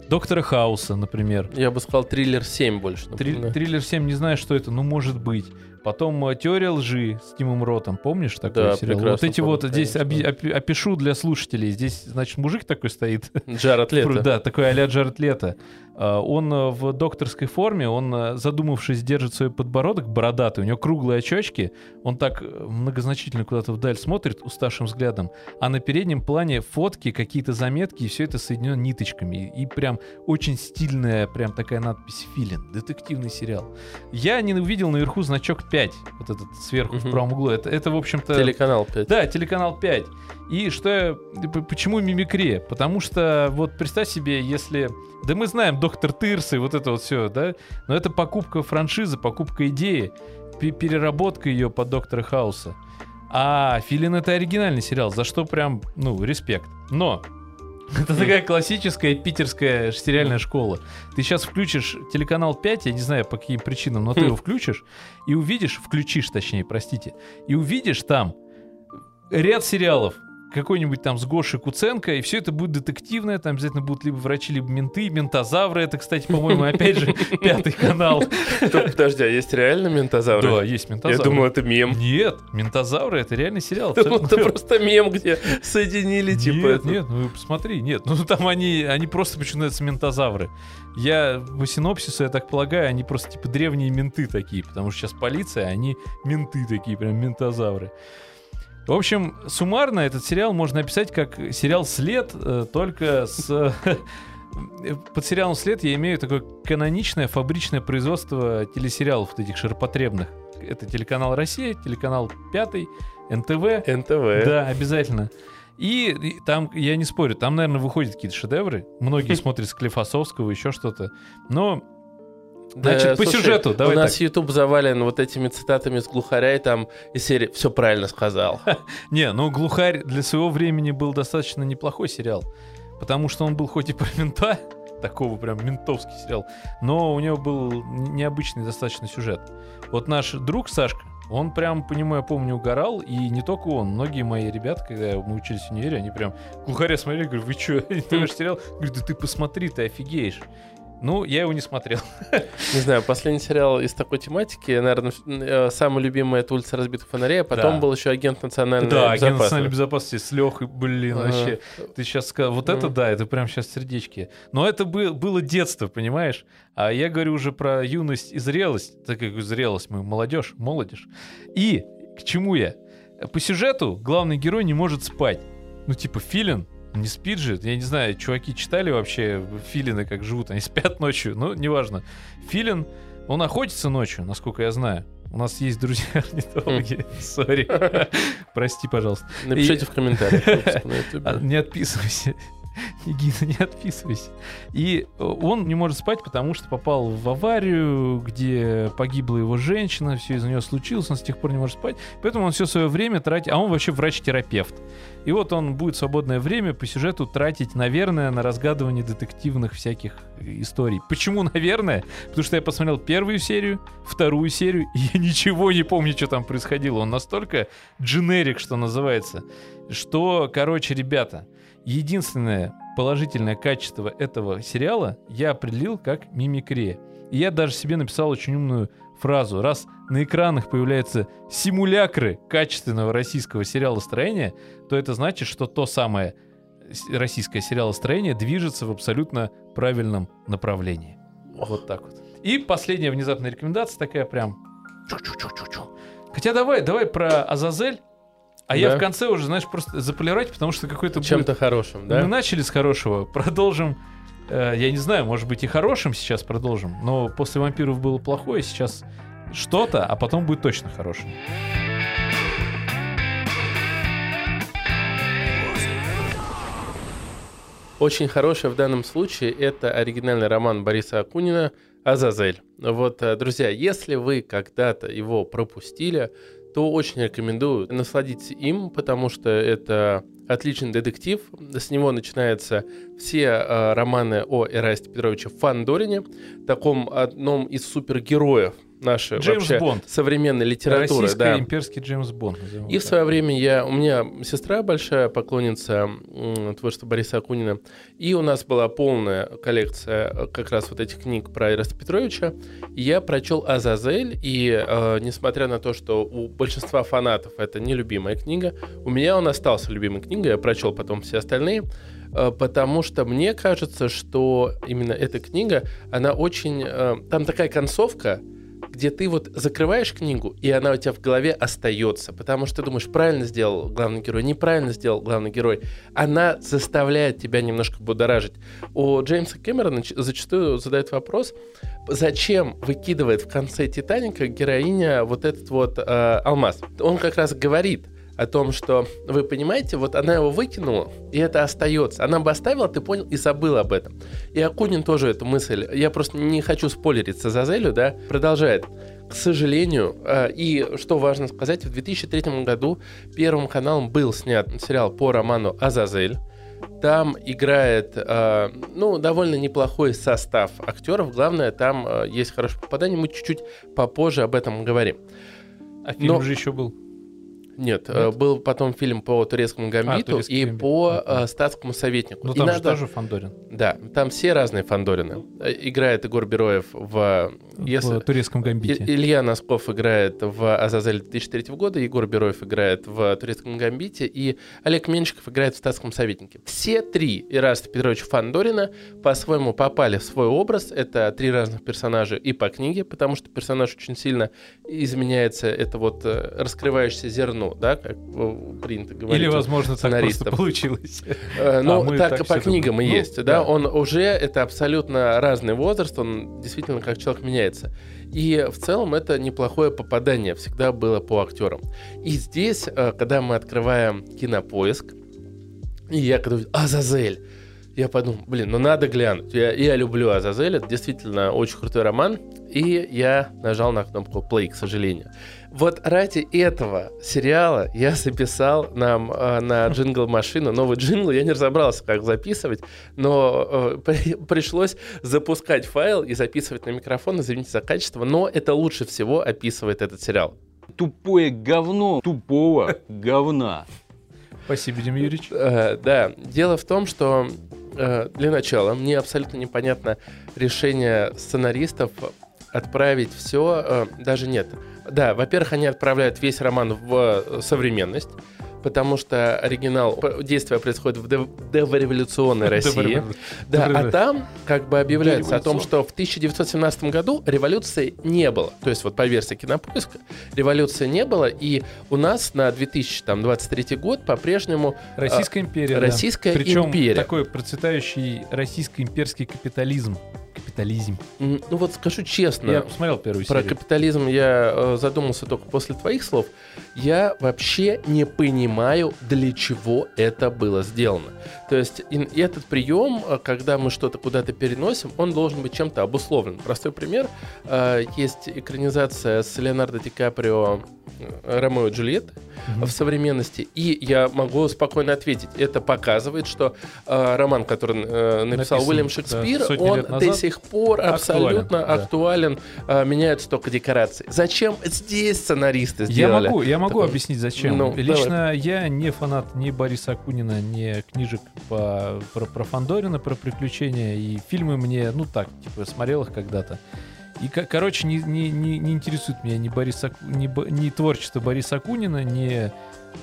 Доктора Хауса, например. Я бы сказал «Триллер 7» больше. Триллер 7, не знаю, что это, но может быть. Потом «Теория лжи» с Тимом Ротом, помнишь такой сериал? Вот эти помню, вот здесь опишу для слушателей. Здесь, значит, мужик такой стоит. Джаред Лето. Да, такой а-ля Джаред Лето. Он в докторской форме, он, задумавшись, держит свой подбородок бородатый, у него круглые очечки, он так многозначительно куда-то вдаль смотрит уставшим взглядом, а на переднем плане фотки, какие-то заметки, и все это соединено ниточками. И прям очень стильная прям такая надпись «Филин», детективный сериал. Я не увидел наверху значок 5, вот этот сверху в правом углу. Это, в общем-то... Телеканал 5. Да, телеканал 5. И что, почему мимикрия? Потому что, вот представь себе, если... Да мы знаем «Доктор Тырс» и вот это вот все, да? Но это покупка франшизы, покупка идеи, переработка ее под «Доктора Хауса». А «Филин» — это оригинальный сериал, за что прям, ну, респект. Но это такая классическая питерская сериальная школа. Ты сейчас включишь телеканал 5, я не знаю по каким причинам, но ты его включишь и увидишь, и увидишь там ряд сериалов, какой-нибудь там с Гошей Куценко, и все это будет детективное, там обязательно будут либо врачи, либо менты, ментозавры, это, кстати, по-моему, опять же, Пятый канал. Подожди, а есть реально ментозавры? Да, есть ментозавры. Я думал, это мем. Нет, ментозавры — это реальный сериал. Это просто мем, где соединили, типа... Нет, ну посмотри, нет, ну там они просто начинаются ментозавры. Я по синопсису, я так полагаю, они просто типа древние менты такие, потому что сейчас полиция, они менты такие, прям ментозавры. В общем, суммарно этот сериал можно описать как сериал «След», только с... Под сериалом «След» я имею такое каноничное фабричное производство телесериалов вот этих ширпотребных. Это телеканал «Россия», телеканал 5, НТВ. НТВ. Да, обязательно. И там, я не спорю, там, наверное, выходят какие-то шедевры. Многие смотрят Склифосовского, еще что-то. Но... Значит, да, по сюжету, давай. У нас YouTube завален вот этими цитатами из «Глухаря», и там из серии «Все правильно сказал». Не, ну «Глухарь» для своего времени был достаточно неплохой сериал, потому что он был хоть и про мента, такого прям ментовский сериал, но у него был необычный достаточно сюжет. Вот наш друг Сашка, он прям, помню, угорал, и не только он, многие мои ребята, когда мы учились в универе, они прям «Глухаря» смотрели, говорю, вы что, ты сериал? Говорю, да ты посмотри, ты офигеешь. Ну, я его не смотрел. Не знаю, последний сериал из такой тематики, наверное, самый любимый — это «Улица разбитых фонарей», а потом был еще «Агент национальной безопасности». Да, «Агент национальной безопасности» с Лехой, блин, вообще. Ты сейчас сказал, вот это да, это прям сейчас сердечки. Но это было детство, понимаешь? А я говорю уже про юность и зрелость, так как зрелость, мы молодежь. И к чему я? По сюжету главный герой не может спать. Ну, типа Филин. Не спит же, я не знаю, чуваки читали вообще филины, как живут, они спят ночью, но неважно. Филин, он охотится ночью, насколько я знаю. У нас есть друзья-орнитологи, сори, прости, пожалуйста. Напишите в комментариях. Не отписывайся. Никита, не отписывайся. И он не может спать, потому что попал в аварию, где погибла его женщина, все из-за нее случилось, он с тех пор не может спать. Поэтому он все свое время тратит, а он вообще врач-терапевт. И вот он будет свободное время по сюжету тратить, наверное, на разгадывание детективных всяких историй. Почему, наверное? Потому что я посмотрел первую серию, вторую серию, и я ничего не помню, что там происходило. Он настолько дженерик, что называется, что, короче, ребята, единственное положительное качество этого сериала я определил как мимикрия. И я даже себе написал очень умную фразу. Раз на экранах появляются симулякры качественного российского сериалостроения, то это значит, что то самое российское сериалостроение движется в абсолютно правильном направлении. Вот так вот. И последняя внезапная рекомендация такая прям... Хотя давай про Азазель. А да. Я в конце уже, знаешь, просто заполировать, потому что какой-то... Чем-то будет... хорошим, да? Мы начали с хорошего, продолжим... я не знаю, может быть и хорошим сейчас продолжим, но после «Вампиров» было плохое, сейчас что-то, а потом будет точно хорошим. Очень хорошее в данном случае это оригинальный роман Бориса Акунина «Азазель». Вот, друзья, если вы когда-то его пропустили, то очень рекомендую насладиться им, потому что это отличный детектив. С него начинаются все романы о Эрасте Петровиче Фандорине, таком одном из супергероев нашей вообще современной литературы. Российский имперский Джеймс Бонд. И в свое время у меня сестра большая поклонница творчества Бориса Акунина, и у нас была полная коллекция как раз вот этих книг про Эраста Петровича. И я прочел «Азазель», и несмотря на то, что у большинства фанатов это нелюбимая книга, у меня он остался любимой книгой, я прочел потом все остальные, потому что мне кажется, что именно эта книга, она очень... Там такая концовка, где ты вот закрываешь книгу, и она у тебя в голове остается, потому что ты думаешь, правильно сделал главный герой, неправильно сделал главный герой. Она заставляет тебя немножко будоражить. У Джеймса Кэмерона зачастую задают вопрос, зачем выкидывает в конце «Титаника» героиня вот этот вот алмаз. Он как раз говорит о том, что, вы понимаете, вот она его выкинула, и это остается. Она бы оставила, ты понял, и забыл об этом. И Акунин тоже эту мысль, я просто не хочу спойлерить с «Азазелью», да, продолжает. К сожалению, и что важно сказать, в 2003 году Первым каналом был снят сериал по роману «Азазель». Там играет, довольно неплохой состав актеров. Главное, там есть хорошее попадание. Мы чуть-чуть попозже об этом говорим. А фильм же еще был? Нет, был потом фильм по «Турецкому гамбиту» и по «Статскому советнику». Ну, там же тоже Фандорин. Да, там все разные Фандорины. Играет Егор Бероев в «Турецком гамбите». Илья Носков играет в «Азазель» 2003 года, Егор Бероев играет в «Турецком гамбите», и Олег Меньшиков играет в «Статском советнике». Все три Эраста Петровича Фандорина по-своему попали в свой образ. Это три разных персонажа и по книге, потому что персонаж очень сильно изменяется. Это вот раскрывающееся зерно, как принято говорить. Или, возможно, так просто получилось. Так по книгам и есть. Да? Он уже, это абсолютно разный возраст, он действительно как человек меняется. И в целом это неплохое попадание всегда было по актерам. И здесь, когда мы открываем «Кинопоиск», и я когда говорю «Азазель», я подумал, надо глянуть. Я люблю «Азазель», это действительно очень крутой роман. И я нажал на кнопку play, к сожалению. Вот ради этого сериала я записал нам на джингл-машину новый джингл. Я не разобрался, как записывать, но пришлось запускать файл и записывать на микрофон. Извините за качество, но это лучше всего описывает этот сериал. Тупое говно тупого говна. Спасибо, Дим Юрьевич. Да, дело в том, что для начала мне абсолютно непонятно решение сценаристов отправить все, даже нет. Да, во-первых, они отправляют весь роман в современность, потому что оригинал действия происходит в дореволюционной России. Да, а там как бы объявляется о том, что в 1917 году революции не было. То есть вот по версии «Кинопоиска» революции не было, и у нас на 2023 год по-прежнему... Российская империя. Российская империя. Причем такой процветающий российско-имперский капитализм. капитализм. Ну вот скажу честно. Я посмотрел первую серию. Про капитализм я задумался только после твоих слов. Я вообще не понимаю, для чего это было сделано. То есть этот прием, когда мы что-то куда-то переносим, он должен быть чем-то обусловлен. Простой пример. Есть экранизация с Леонардо Ди Каприо «Ромео и Джульетта» в современности. И я могу спокойно ответить. Это показывает, что роман, который написал Уильям Шекспир, он до сих пор абсолютно актуален. Меняются только декорации. Зачем здесь сценаристы сделали? Я могу объяснить, зачем. Ну, лично я не фанат ни Бориса Акунина, ни книжек про Фандорина, про приключения. И фильмы мне, смотрел их когда-то. И, короче, не интересует меня ни творчество Бориса Акунина, ни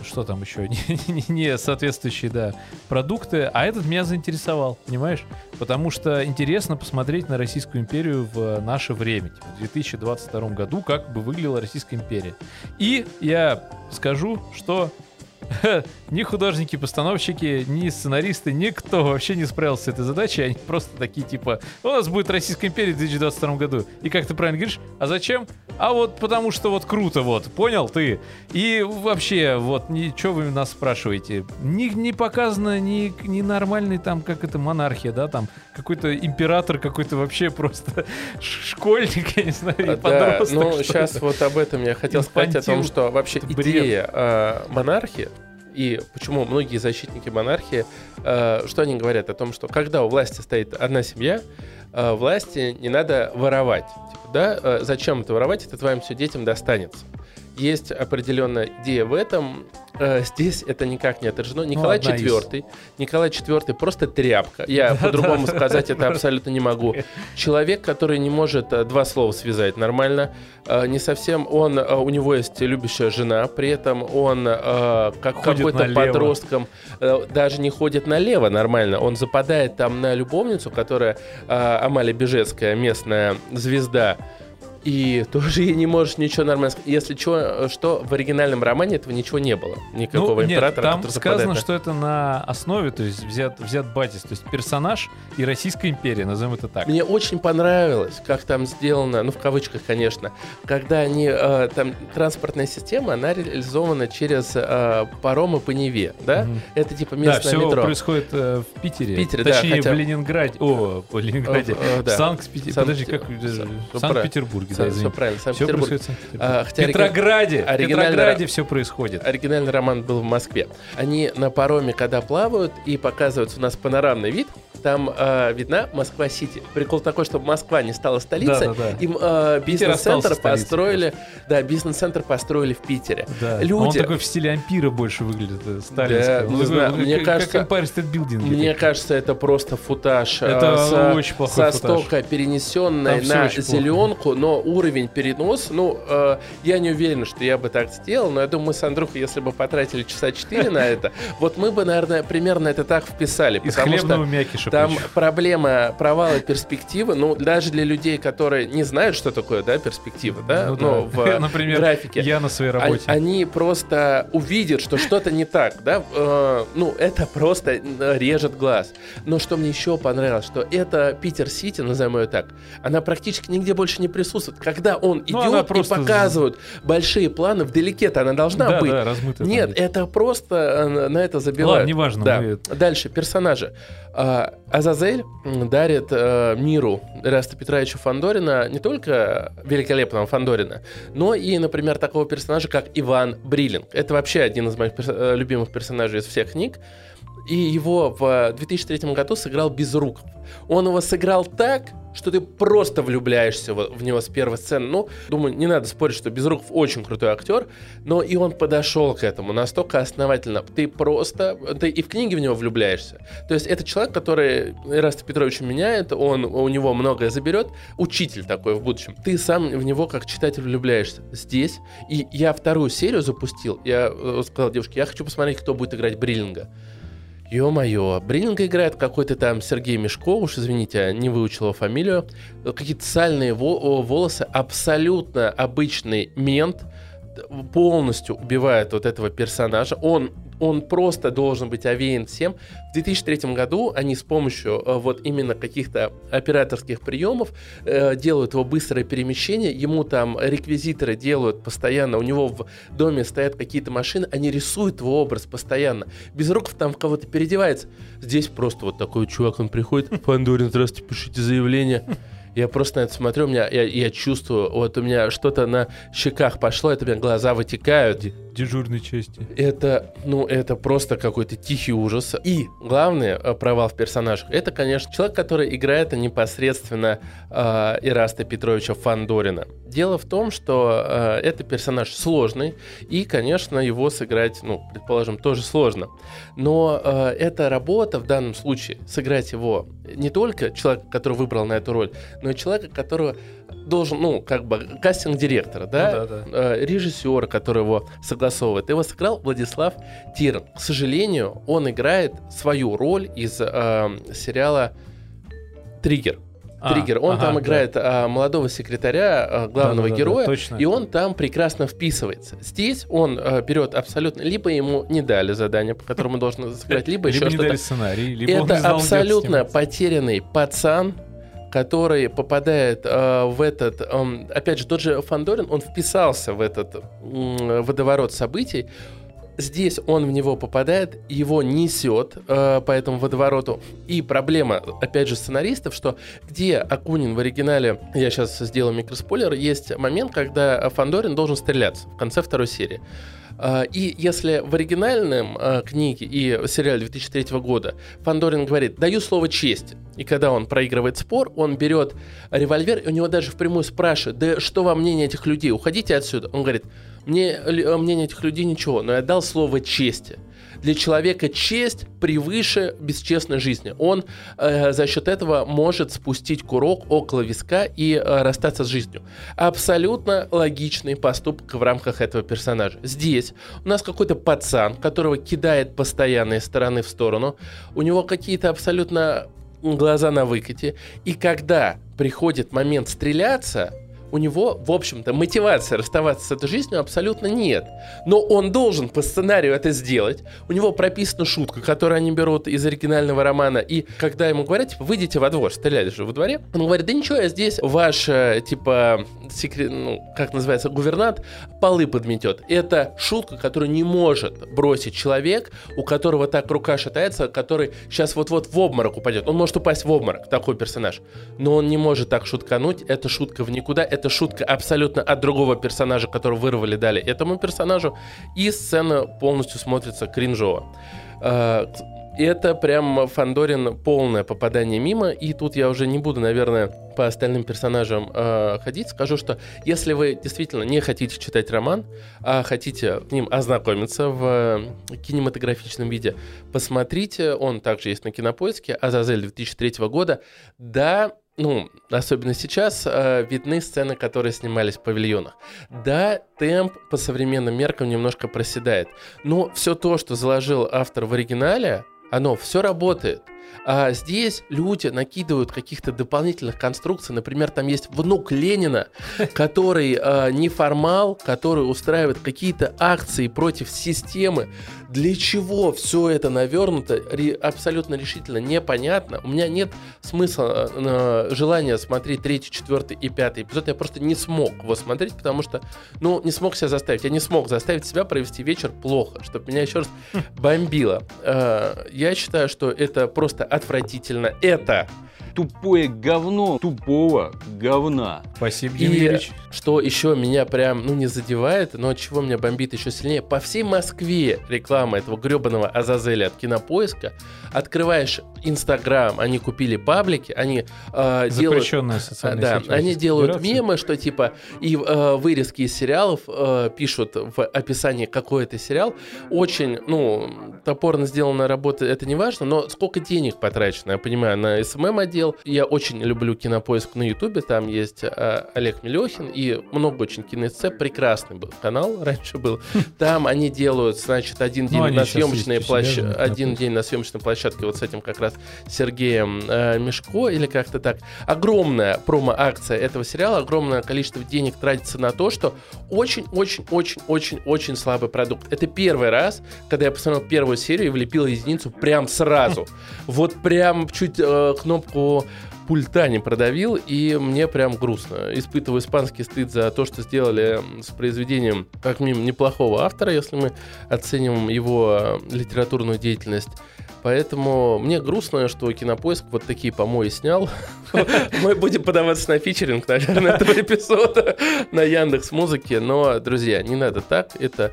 что там еще, не соответствующие продукты. А этот меня заинтересовал, понимаешь? Потому что интересно посмотреть на Российскую империю в наше время. В 2022 году как бы выглядела Российская империя. И я скажу, что ни художники-постановщики, ни сценаристы, никто вообще не справился с этой задачей. Они просто такие, у нас будет Российская империя в 2022 году. И как ты правильно говоришь, а зачем? А вот потому что круто, понял ты? И вообще, ничего вы нас спрашиваете. Не показано ни нормальной как это, монархия, там, какой-то император, какой-то вообще просто школьник, я не знаю, подросток. Сейчас об этом я хотел сказать, о том, что вообще идея монархии. И почему многие защитники монархии, что они говорят о том, что когда у власти стоит одна семья, власти не надо воровать. Зачем это воровать? Это твоим все детям достанется. Есть определенная идея в этом. Здесь это никак не отражено. Николай IV просто тряпка. Я по-другому сказать это абсолютно не могу. Человек, который не может два слова связать нормально. Не совсем он... У него есть любящая жена. При этом он как какой-то подростком даже не ходит налево нормально. Он западает там на любовницу, которая Амалия Бежецкая, местная звезда. И тоже не можешь ничего нормально сказать. Если что в оригинальном романе этого ничего не было. Никакого императора. Нет, там сказано, что это на основе, то есть взят базис. То есть персонаж и Российская империя, назовем это так. Мне очень понравилось, как там сделано, в кавычках, конечно, когда они, там транспортная система, она реализована через паромы по Неве, да? Угу. Это местное метро. Да, все происходит в Питере. Точнее, в Ленинграде. В Ленинграде. Санкт-Петербурге. Все правильно, Санкт-Петербург. В Петрограде все происходит. Оригинальный роман был в Москве. Они на пароме, когда плавают, и показывается у нас панорамный вид, там видна Москва-Сити. Прикол такой, чтобы Москва не стала столицей, им бизнес-центр построили. Да, бизнес-центр построили в Питере. Да. Он такой в стиле ампира больше выглядит. Да, мне кажется, Empire State Building. Мне кажется, это просто футаж. Это очень плохой футаж. Со стока, перенесенной на зеленку, но уровень перенос, я не уверен, что я бы так сделал, но я думаю, мы с Андрюхой, если бы потратили часа 4 на это, мы бы, наверное, примерно это так вписали. Из хлебного мякиша. Там проблема провала перспективы, даже для людей, которые не знают, что такое, перспектива, в графике. Я на своей работе. Они просто увидят, что что-то не так, это просто режет глаз. Но что мне еще понравилось, что это Питер-Сити, назовем ее так, она практически нигде больше не присутствует. Когда он идет и показывают большие планы, вдалеке-то она должна быть. Да, размытая память. Это просто на это забивают. Ладно, неважно. Да. Дальше, персонажи. Азазель дарит миру Эраста Петровича Фандорина не только великолепного Фандорина, но и, например, такого персонажа, как Иван Бриллинг. Это вообще один из моих любимых персонажей из всех книг. И его в 2003 году сыграл Безруков. Он его сыграл так, что ты просто влюбляешься в него с первой сцены. Думаю, не надо спорить, что Безруков очень крутой актер, но и он подошел к этому настолько основательно. Ты и в книге в него влюбляешься. То есть это человек, который Эраста Петровича меняет, у него многое заберет, учитель такой в будущем. Ты сам в него как читатель влюбляешься. Здесь. И я вторую серию запустил. Я сказал девушке, я хочу посмотреть, кто будет играть Бриллинга. Ё-моё, Бриллинга играет какой-то там Сергей Мешков, уж извините, я не выучил его фамилию. Какие-то сальные волосы, абсолютно обычный мент, полностью убивает этого персонажа. Он он просто должен быть овеян всем. В 2003 году они с помощью вот именно каких-то операторских приемов делают его быстрое перемещение, ему там реквизиторы делают постоянно, у него в доме стоят какие-то машины, они рисуют его образ постоянно. Безруков там в кого-то переодевается. Здесь просто вот такой чувак, он приходит: Фандорин, здравствуйте, пишите заявление. Я просто на это смотрю, я чувствую, вот у меня что-то на щеках пошло, это у меня глаза вытекают. Дежурной части. Это просто какой-то тихий ужас. И главный провал в персонажах, это, конечно, человек, который играет непосредственно Эраста Петровича Фандорина. Дело в том, что это персонаж сложный, и, конечно, его сыграть, предположим, тоже сложно. Но эта работа в данном случае, сыграть его не только человека, который выбрал на эту роль, но и человека, которого должен, кастинг-директора, да? Да. Режиссера, который его согласовывает. Его сыграл Владислав Тирн. К сожалению, он играет свою роль из сериала «Триггер». Триггер. Он там играет молодого секретаря, главного героя, и он там прекрасно вписывается. Здесь он берет абсолютно... Либо ему не дали задание, по которому он должен сыграть, либо еще что-то. Либо не дали сценарий, либо он не знал, где сниматься. Это абсолютно потерянный пацан, который попадает в этот... опять же, тот же Фандорин, он вписался в этот водоворот событий. Здесь он в него попадает, его несет по этому водовороту. И проблема, опять же, сценаристов, что где Акунин в оригинале, я сейчас сделаю микроспойлер, есть момент, когда Фандорин должен стреляться в конце второй серии. И если в оригинальном книге и сериале 2003 года Фандорин говорит: даю слово чести. И когда он проигрывает спор, он берет револьвер, и у него даже впрямую спрашивают: да что вам мнение этих людей, уходите отсюда. Он говорит: мне мнение этих людей ничего, но я дал слово чести. Для человека честь превыше бесчестной жизни. Он за счет этого может спустить курок около виска и расстаться с жизнью. Абсолютно логичный поступок в рамках этого персонажа. Здесь у нас какой-то пацан, которого кидает постоянно из стороны в сторону. У него какие-то абсолютно глаза на выкате. И когда приходит момент стреляться, у него, в общем-то, мотивации расставаться с этой жизнью абсолютно нет. Но он должен по сценарию это сделать. У него прописана шутка, которую они берут из оригинального романа. И когда ему говорят, типа, выйдите во двор, стреляли же во дворе, он говорит: да ничего, я здесь ваш, гувернант полы подметет. Это шутка, которую не может бросить человек, у которого так рука шатается, который сейчас вот-вот в обморок упадет. Он может упасть в обморок, такой персонаж. Но он не может так шуткануть, это шутка в никуда, это шутка абсолютно от другого персонажа, который вырвали, дали этому персонажу, и сцена полностью смотрится кринжово. Это прям Фандорин полное попадание мимо, и тут я уже не буду, наверное, по остальным персонажам ходить. Скажу, что если вы действительно не хотите читать роман, а хотите с ним ознакомиться в кинематографичном виде, посмотрите, он также есть на Кинопоиске, «Азазель» 2003 года, да... особенно сейчас видны сцены, которые снимались в павильонах. Да, темп по современным меркам немножко проседает, но все то, что заложил автор в оригинале, оно все работает. А здесь люди накидывают каких-то дополнительных конструкций. Например, там есть внук Ленина, который неформал, который устраивает какие-то акции против системы. Для чего все это навернуто, абсолютно решительно непонятно. У меня нет смысла, желания смотреть 3, 4 и 5 эпизод. Я просто не смог его смотреть, потому что не смог себя заставить. Я не смог заставить себя провести вечер плохо, чтобы меня еще раз бомбило. Я считаю, что это просто отвратительно. Это тупое говно тупого говна. Спасибо, Евгеньевич. Что еще меня прям, не задевает, но от чего меня бомбит еще сильнее. По всей Москве реклама этого гребаного Азазеля от Кинопоиска. Открываешь Инстаграм, они купили паблики, они делают... Запрещенные социальные сети. Да, они делают мемы, что типа и вырезки из сериалов пишут в описании, какой это сериал. Очень, топорно сделанная работа, это не важно, но сколько денег потрачено, я понимаю, на СММ-отдел, дел. Я очень люблю Кинопоиск на Ютубе, там есть Олег Мелехин и много очень киноэссе, прекрасный был канал, раньше был. Там они делают, значит, один день на съемочной площадке вот с этим как раз Сергеем Мешко или как-то так. Огромная промо-акция этого сериала, огромное количество денег тратится на то, что очень-очень-очень-очень-очень слабый продукт. Это первый раз, когда я посмотрел первую серию и влепил единицу прям сразу. Вот прям чуть кнопку пульта не продавил, и мне прям грустно. Испытываю испанский стыд за то, что сделали с произведением как минимум неплохого автора, если мы оценим его литературную деятельность. Поэтому мне грустно, что Кинопоиск вот такие помои снял. Мы будем подаваться на фичеринг, наверное, этого эпизода на Яндекс.Музыке. Но, друзья, не надо так. Это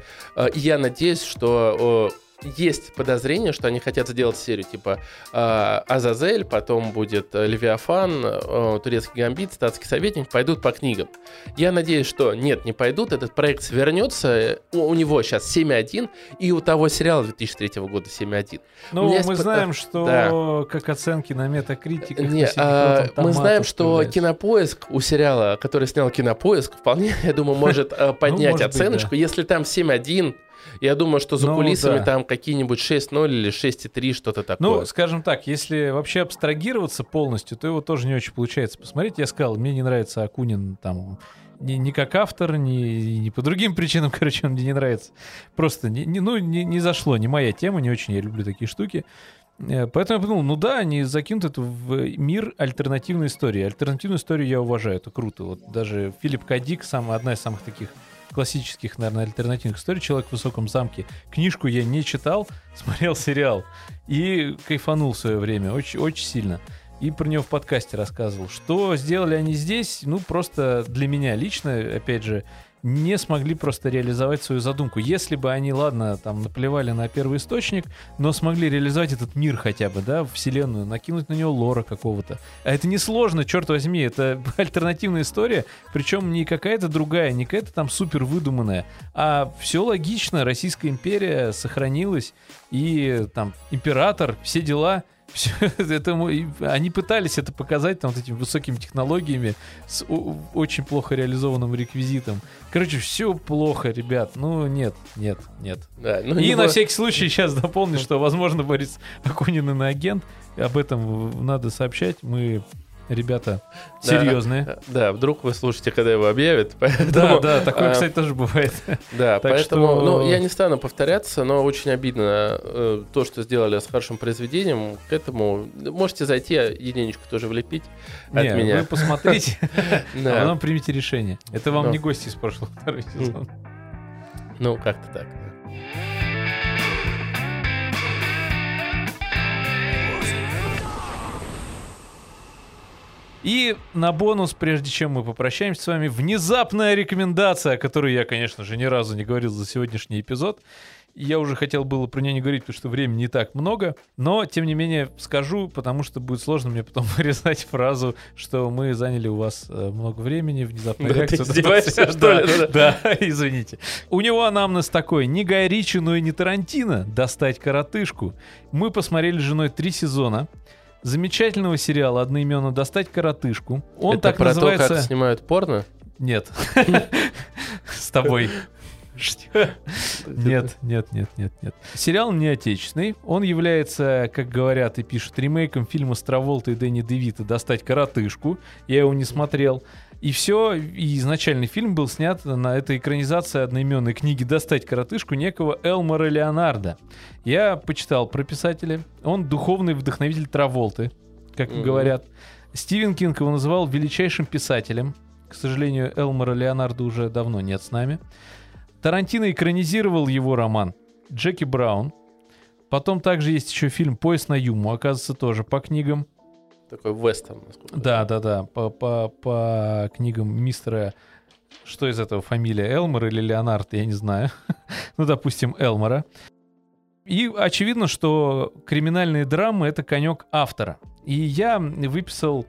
я надеюсь, что есть подозрение, что они хотят сделать серию типа «Азазель», потом будет «Левиафан», «Турецкий гамбит», «Статский советник», пойдут по книгам. Я надеюсь, что нет, не пойдут, этот проект свернется, у него сейчас 7.1, и у того сериала 2003 года 7.1. Ну, мы знаем, что как оценки на Метакритике... мы знаем, что Кинопоиск у сериала, который снял Кинопоиск, вполне, я думаю, может поднять оценочку, если там 7.1... Я думаю, что за кулисами там какие-нибудь 6.0 или 6.3, что-то такое. Ну, скажем так, если вообще абстрагироваться полностью, то его тоже не очень получается посмотреть. Я сказал, мне не нравится Акунин там ни как автор, ни по другим причинам, короче, он мне не нравится. Просто не зашло, не моя тема, не очень я люблю такие штуки. Поэтому я подумал, они закинут это в мир альтернативной истории. Альтернативную историю я уважаю, это круто. Вот даже Филипп К. Дик, одна из самых таких классических, наверное, альтернативных историй «Человек в высоком замке». Книжку я не читал, смотрел сериал и кайфанул в свое время, очень-очень сильно. И про него в подкасте рассказывал. Что сделали они здесь? Просто для меня лично, опять же, не смогли просто реализовать свою задумку. Если бы они, наплевали на первоисточник, но смогли реализовать этот мир хотя бы, вселенную, накинуть на него лора какого-то. А это несложно, черт возьми, это альтернативная история, причем не какая-то другая, не какая-то там супер выдуманная, а все логично, Российская империя сохранилась, и там император, все дела... Все, они пытались это показать вот этими высокими технологиями с очень плохо реализованным реквизитом. Короче, все плохо, ребят. Нет. Да, на всякий случай сейчас дополню, что, возможно, Борис Акунин иноагент. Об этом надо сообщать. Мы... Ребята, серьезные. Да, вдруг вы слушаете, когда его объявят. Поэтому, такое, кстати, тоже бывает. Да, поэтому, я не стану повторяться, но очень обидно то, что сделали с хорошим произведением. К этому можете зайти, единичку тоже влепить от меня. Вы посмотрите, а потом примите решение. Это вам не гости из прошлого, второй сезон. Как-то так. И на бонус, прежде чем мы попрощаемся с вами, внезапная рекомендация, о которой я, конечно же, ни разу не говорил за сегодняшний эпизод. Я уже хотел было про нее не говорить, потому что времени не так много, но, тем не менее, скажу, потому что будет сложно мне потом вырезать фразу, что мы заняли у вас много времени, внезапная реакция. Ты издеваешься, что ли? Да, извините. У него анамнез такой: не Гай Ричи, но и не Тарантино, достать коротышку. Мы посмотрели с женой 3 сезона. Замечательного сериала одноименно «Достать коротышку». Он это так про называется... то, как снимают порно? Нет. С тобой. Нет. Сериал не отечественный. Он является, как говорят и пишут, ремейком фильма с Траволтой и Дэнни Девито «Достать коротышку». Я его не смотрел. И все, и изначальный фильм был снят на этой экранизации одноименной книги «Достать коротышку» некого Элмора Леонарда. Я почитал про писателя. Он духовный вдохновитель Траволты, как говорят. Стивен Кинг его называл величайшим писателем. К сожалению, Элмора Леонарда уже давно нет с нами. Тарантино экранизировал его роман «Джеки Браун». Потом также есть еще фильм «Поезд на Юму», оказывается, тоже по книгам. Такой вестерн. Да. По книгам мистера... Что из этого? Фамилия Элмор или Леонард? Я не знаю. Допустим, Элмора. И очевидно, что криминальные драмы — это конек автора. И я выписал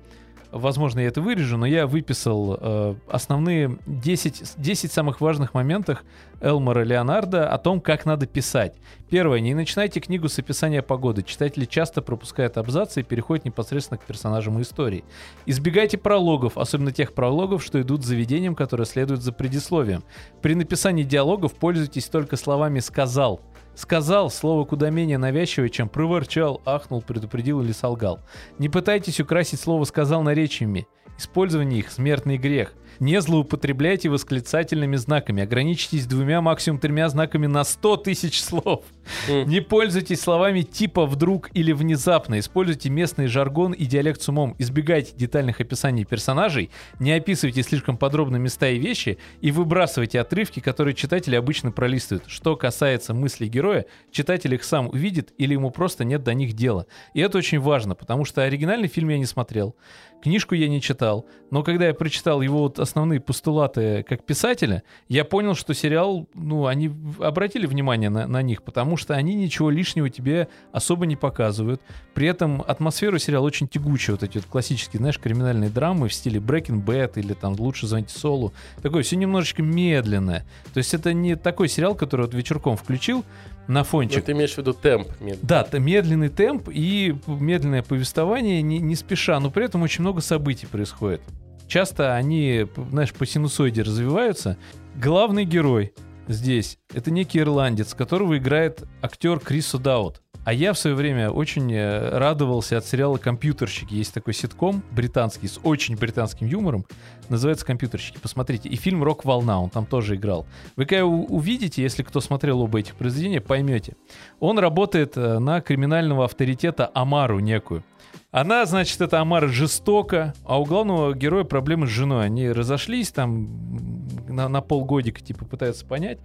возможно, я это вырежу, но я выписал основные 10 самых важных моментов Элмора Леонарда о том, как надо писать. Первое. Не начинайте книгу с описания погоды. Читатели часто пропускают абзацы и переходят непосредственно к персонажам и истории. Избегайте прологов, особенно тех прологов, что идут заведением, которые следуют за предисловием. При написании диалогов пользуйтесь только словами «сказал». «Сказал» — слово куда менее навязчивое, чем «проворчал», «ахнул», «предупредил» или «солгал». Не пытайтесь украсить слово «сказал» наречиями. Использование их — смертный грех. Не злоупотребляйте восклицательными знаками. Ограничитесь 2, максимум 3 знаками на 100 000 слов. Не пользуйтесь словами типа «вдруг» или «внезапно». Используйте местный жаргон и диалект с умом. Избегайте детальных описаний персонажей. Не описывайте слишком подробно места и вещи. И выбрасывайте отрывки, которые читатели обычно пролистывают. Что касается мыслей героя, читатель их сам увидит или ему просто нет до них дела. И это очень важно, потому что оригинальный фильм я не смотрел. Книжку я не читал. Но когда я прочитал его вот основные постулаты как писателя, я понял, что сериал, ну, они обратили внимание на них, потому что они ничего лишнего тебе особо не показывают. При этом атмосферу сериала очень тягучая, вот эти вот классические, знаешь, криминальные драмы в стиле Breaking Bad или там «Лучше звоните Солу». Такое все немножечко медленное. То есть это не такой сериал, который вот вечерком включил на фончик. Но ты имеешь в виду темп медленный. Да, медленный темп и медленное повествование, не спеша, но при этом очень много событий происходит. Часто они, знаешь, по синусоиде развиваются. Главный герой здесь — это некий ирландец, которого играет актер Крис О'Даут. А я в свое время очень радовался от сериала «Компьютерщики». Есть такой ситком британский с очень британским юмором. Называется «Компьютерщики». Посмотрите. И фильм «Рок-волна». Он там тоже играл. Вы когда его увидите, если кто смотрел оба этих произведения, поймете. Он работает на криминального авторитета Амару некую. Она, значит, эта Амара жестока, а у главного героя проблемы с женой. Они разошлись там на полгодика, типа, пытаются понять.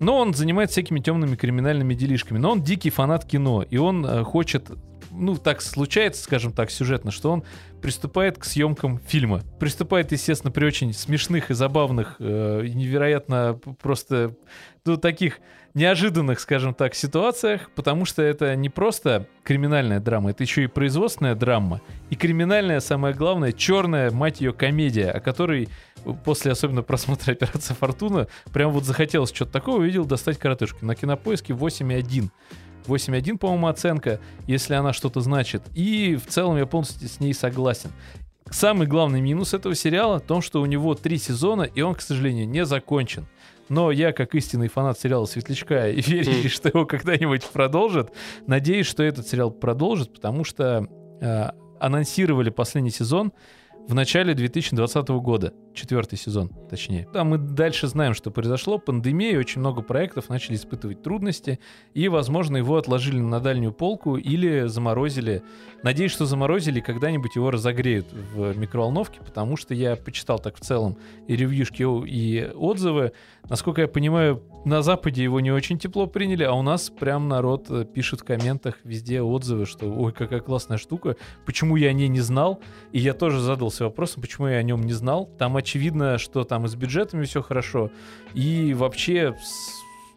Но он занимается всякими темными криминальными делишками. Но он дикий фанат кино, и он хочет... Ну, так случается, скажем так, сюжетно, что он приступает к съемкам фильма. Приступает, естественно, при очень смешных и забавных, невероятно просто, ну, таких неожиданных, скажем так, ситуациях, потому что это не просто криминальная драма, это еще и производственная драма. И криминальная, самое главное, черная, мать ее, комедия, о которой после особенно просмотра «Операции Фортуна» прям вот захотелось что-то такого, увидел «Достать коротышку». На Кинопоиске 8,1. 8,1, по-моему, оценка, если она что-то значит. И в целом я полностью с ней согласен. Самый главный минус этого сериала в том, что у него 3 сезона, и он, к сожалению, не закончен. Но я, как истинный фанат сериала «Светлячка», и верю, что его когда-нибудь продолжат, надеюсь, что этот сериал продолжит, потому что анонсировали последний сезон в начале 2020 года, 4-й сезон, точнее. А мы дальше знаем, что произошло. Пандемия, очень много проектов начали испытывать трудности, и, возможно, его отложили на дальнюю полку или заморозили. Надеюсь, что заморозили, и когда-нибудь его разогреют в микроволновке, потому что я почитал так в целом и ревьюшки, и отзывы. Насколько я понимаю, на Западе его не очень тепло приняли, а у нас прям народ пишет в комментах везде отзывы, что «Ой, какая классная штука, почему я о ней не знал?» И я тоже задался вопросом, почему я о нем не знал. Там очевидно, что там и с бюджетами все хорошо, и вообще...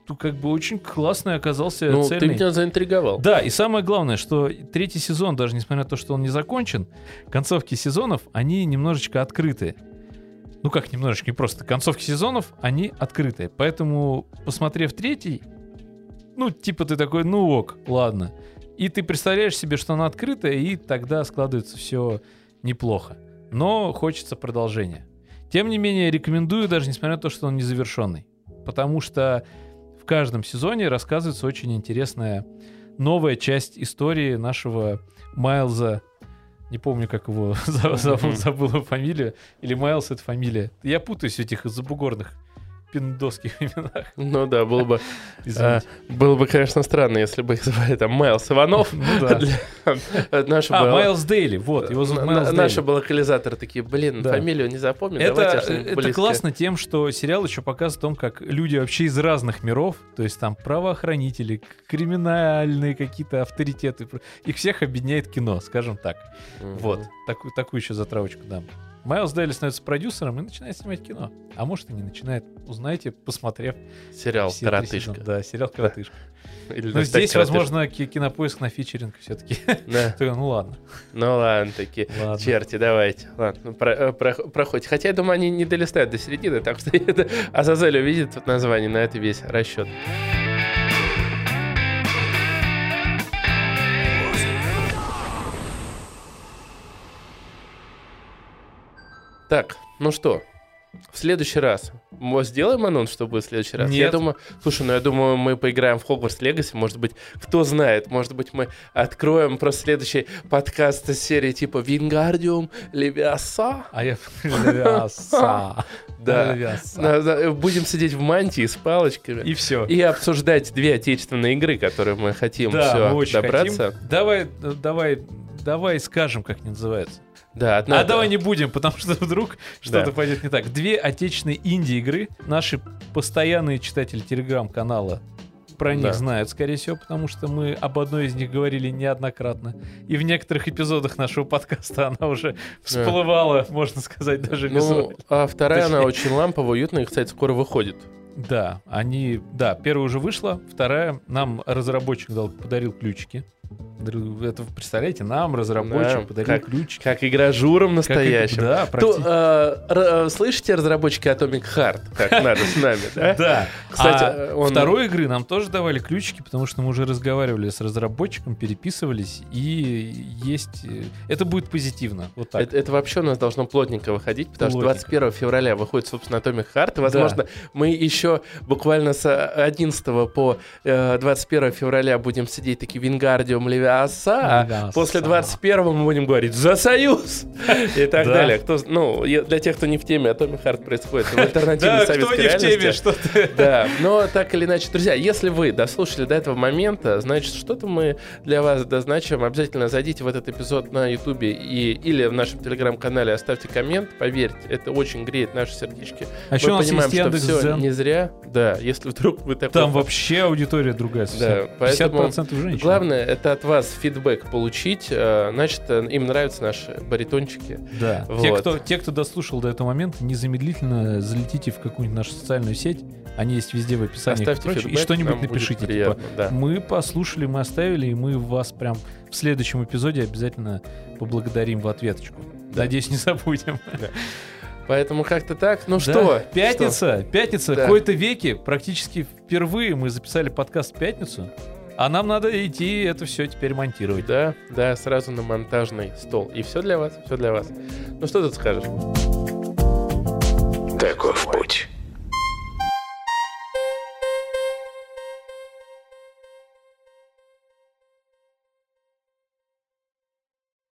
Ну, как бы очень классный оказался, ну, цельный. Ты меня заинтриговал. Да, и самое главное, что 3-й сезон, даже несмотря на то, что он не закончен, концовки сезонов, они немножечко открыты. Ну как немножечко, не просто. Концовки сезонов, они открыты. Поэтому, посмотрев 3-й, ну типа ты такой, ну ок, ладно. И ты представляешь себе, что она открыта, и тогда складывается все неплохо. Но хочется продолжения. Тем не менее, рекомендую, даже несмотря на то, что он не завершенный. Потому что в каждом сезоне рассказывается очень интересная новая часть истории нашего Майлза. Не помню, как его зовут, забыл его фамилию. Или Майлз — это фамилия. Я путаюсь в этих забугорных пиндосских именах. Ну да, было бы, было бы, конечно, странно, если бы их звали там Майлз Иванов. Майлз Дейли, вот, его зовут Майлз Дейли. Наши баллокализаторы такие, блин, фамилию не запомню. Это классно тем, что сериал еще показывает о том, как люди вообще из разных миров, то есть там правоохранители, криминальные какие-то авторитеты, их всех объединяет кино, скажем так. Вот, такую еще затравочку дам. Майлз Дэвис становится продюсером и начинает снимать кино. А может, и не начинает. Узнаете, посмотрев сериал «Коротышка». Да, сериал «Коротышка». Но здесь, возможно, Кинопоиск на фичеринг все-таки. Ну ладно. Ну ладно, такие черти, давайте. Ладно, проходите. Хотя, я думаю, они не долистают до середины, так что Азазель увидит тут название, на это весь расчет. Так, ну что, в следующий раз мы сделаем анонс, что будет в следующий раз? Нет. Я думаю, слушай, ну я думаю, мы поиграем в Hogwarts Legacy, может быть, кто знает, может быть, мы откроем просто следующий подкаст из серии типа Вингардиум Левиаса. А я... Левиаса. Да. Будем сидеть в мантии с палочками. И все. И обсуждать две отечественные игры, которые мы хотим добраться. Давай скажем, как они называются. Да, давай не будем, потому что вдруг что-то пойдет не так. Две отечественные инди-игры. Наши постоянные читатели телеграм-канала про них знают, скорее всего, потому что мы об одной из них говорили неоднократно. И в некоторых эпизодах нашего подкаста она уже всплывала, можно сказать, даже визуально. А вторая, она очень ламповая, уютная, и, кстати, скоро выходит. Да, первая уже вышла, вторая, нам разработчик подарил ключики. Это, представляете, нам разработчик подарил ключики. Как игра журом настоящим. Да, практически. Слышите, разработчики Atomic Heart, как надо с нами, да? Да. Кстати, второй игры нам тоже давали ключики, потому что мы уже разговаривали с разработчиком, переписывались, и есть... Это будет позитивно, вот так. Это вообще у нас должно плотненько выходить, потому что 21 февраля выходит, собственно, Atomic Heart, и, возможно, мы еще буквально с 11 по 21 февраля будем сидеть такие Вингардиум Левиаса, а после 21 мы будем говорить «За Союз!» и так далее. Для тех, кто не в теме, Atomic Heart происходит в альтернативной советской реальности. Да, кто не в теме, что-то. Да, но так или иначе, друзья, если вы дослушали до этого момента, значит, что-то мы для вас дозначим. Обязательно зайдите в этот эпизод на Ютубе или в нашем Телеграм-канале, оставьте коммент, поверьте, это очень греет наши сердечки. А еще у нас есть Яндекс.Дзен. Не зря, да, если вдруг вы такой... Там вообще аудитория другая совсем. Да, 50% женщин. Главное, это от вас фидбэк получить, значит, им нравятся наши баритончики. Да, вот. Те, кто дослушал до этого момента, незамедлительно залетите в какую-нибудь нашу социальную сеть, они есть везде в описании. Оставьте фидбэк, и что-нибудь напишите. Приятно, типа, мы послушали, мы оставили, и мы вас прям в следующем эпизоде обязательно поблагодарим в ответочку. Да. Надеюсь, не забудем. Да. Поэтому как-то так. Пятница. В кои-то веки. Практически впервые мы записали подкаст в пятницу. А нам надо идти это все теперь монтировать. Да, сразу на монтажный стол. И все для вас. Ну что тут скажешь? Таков путь.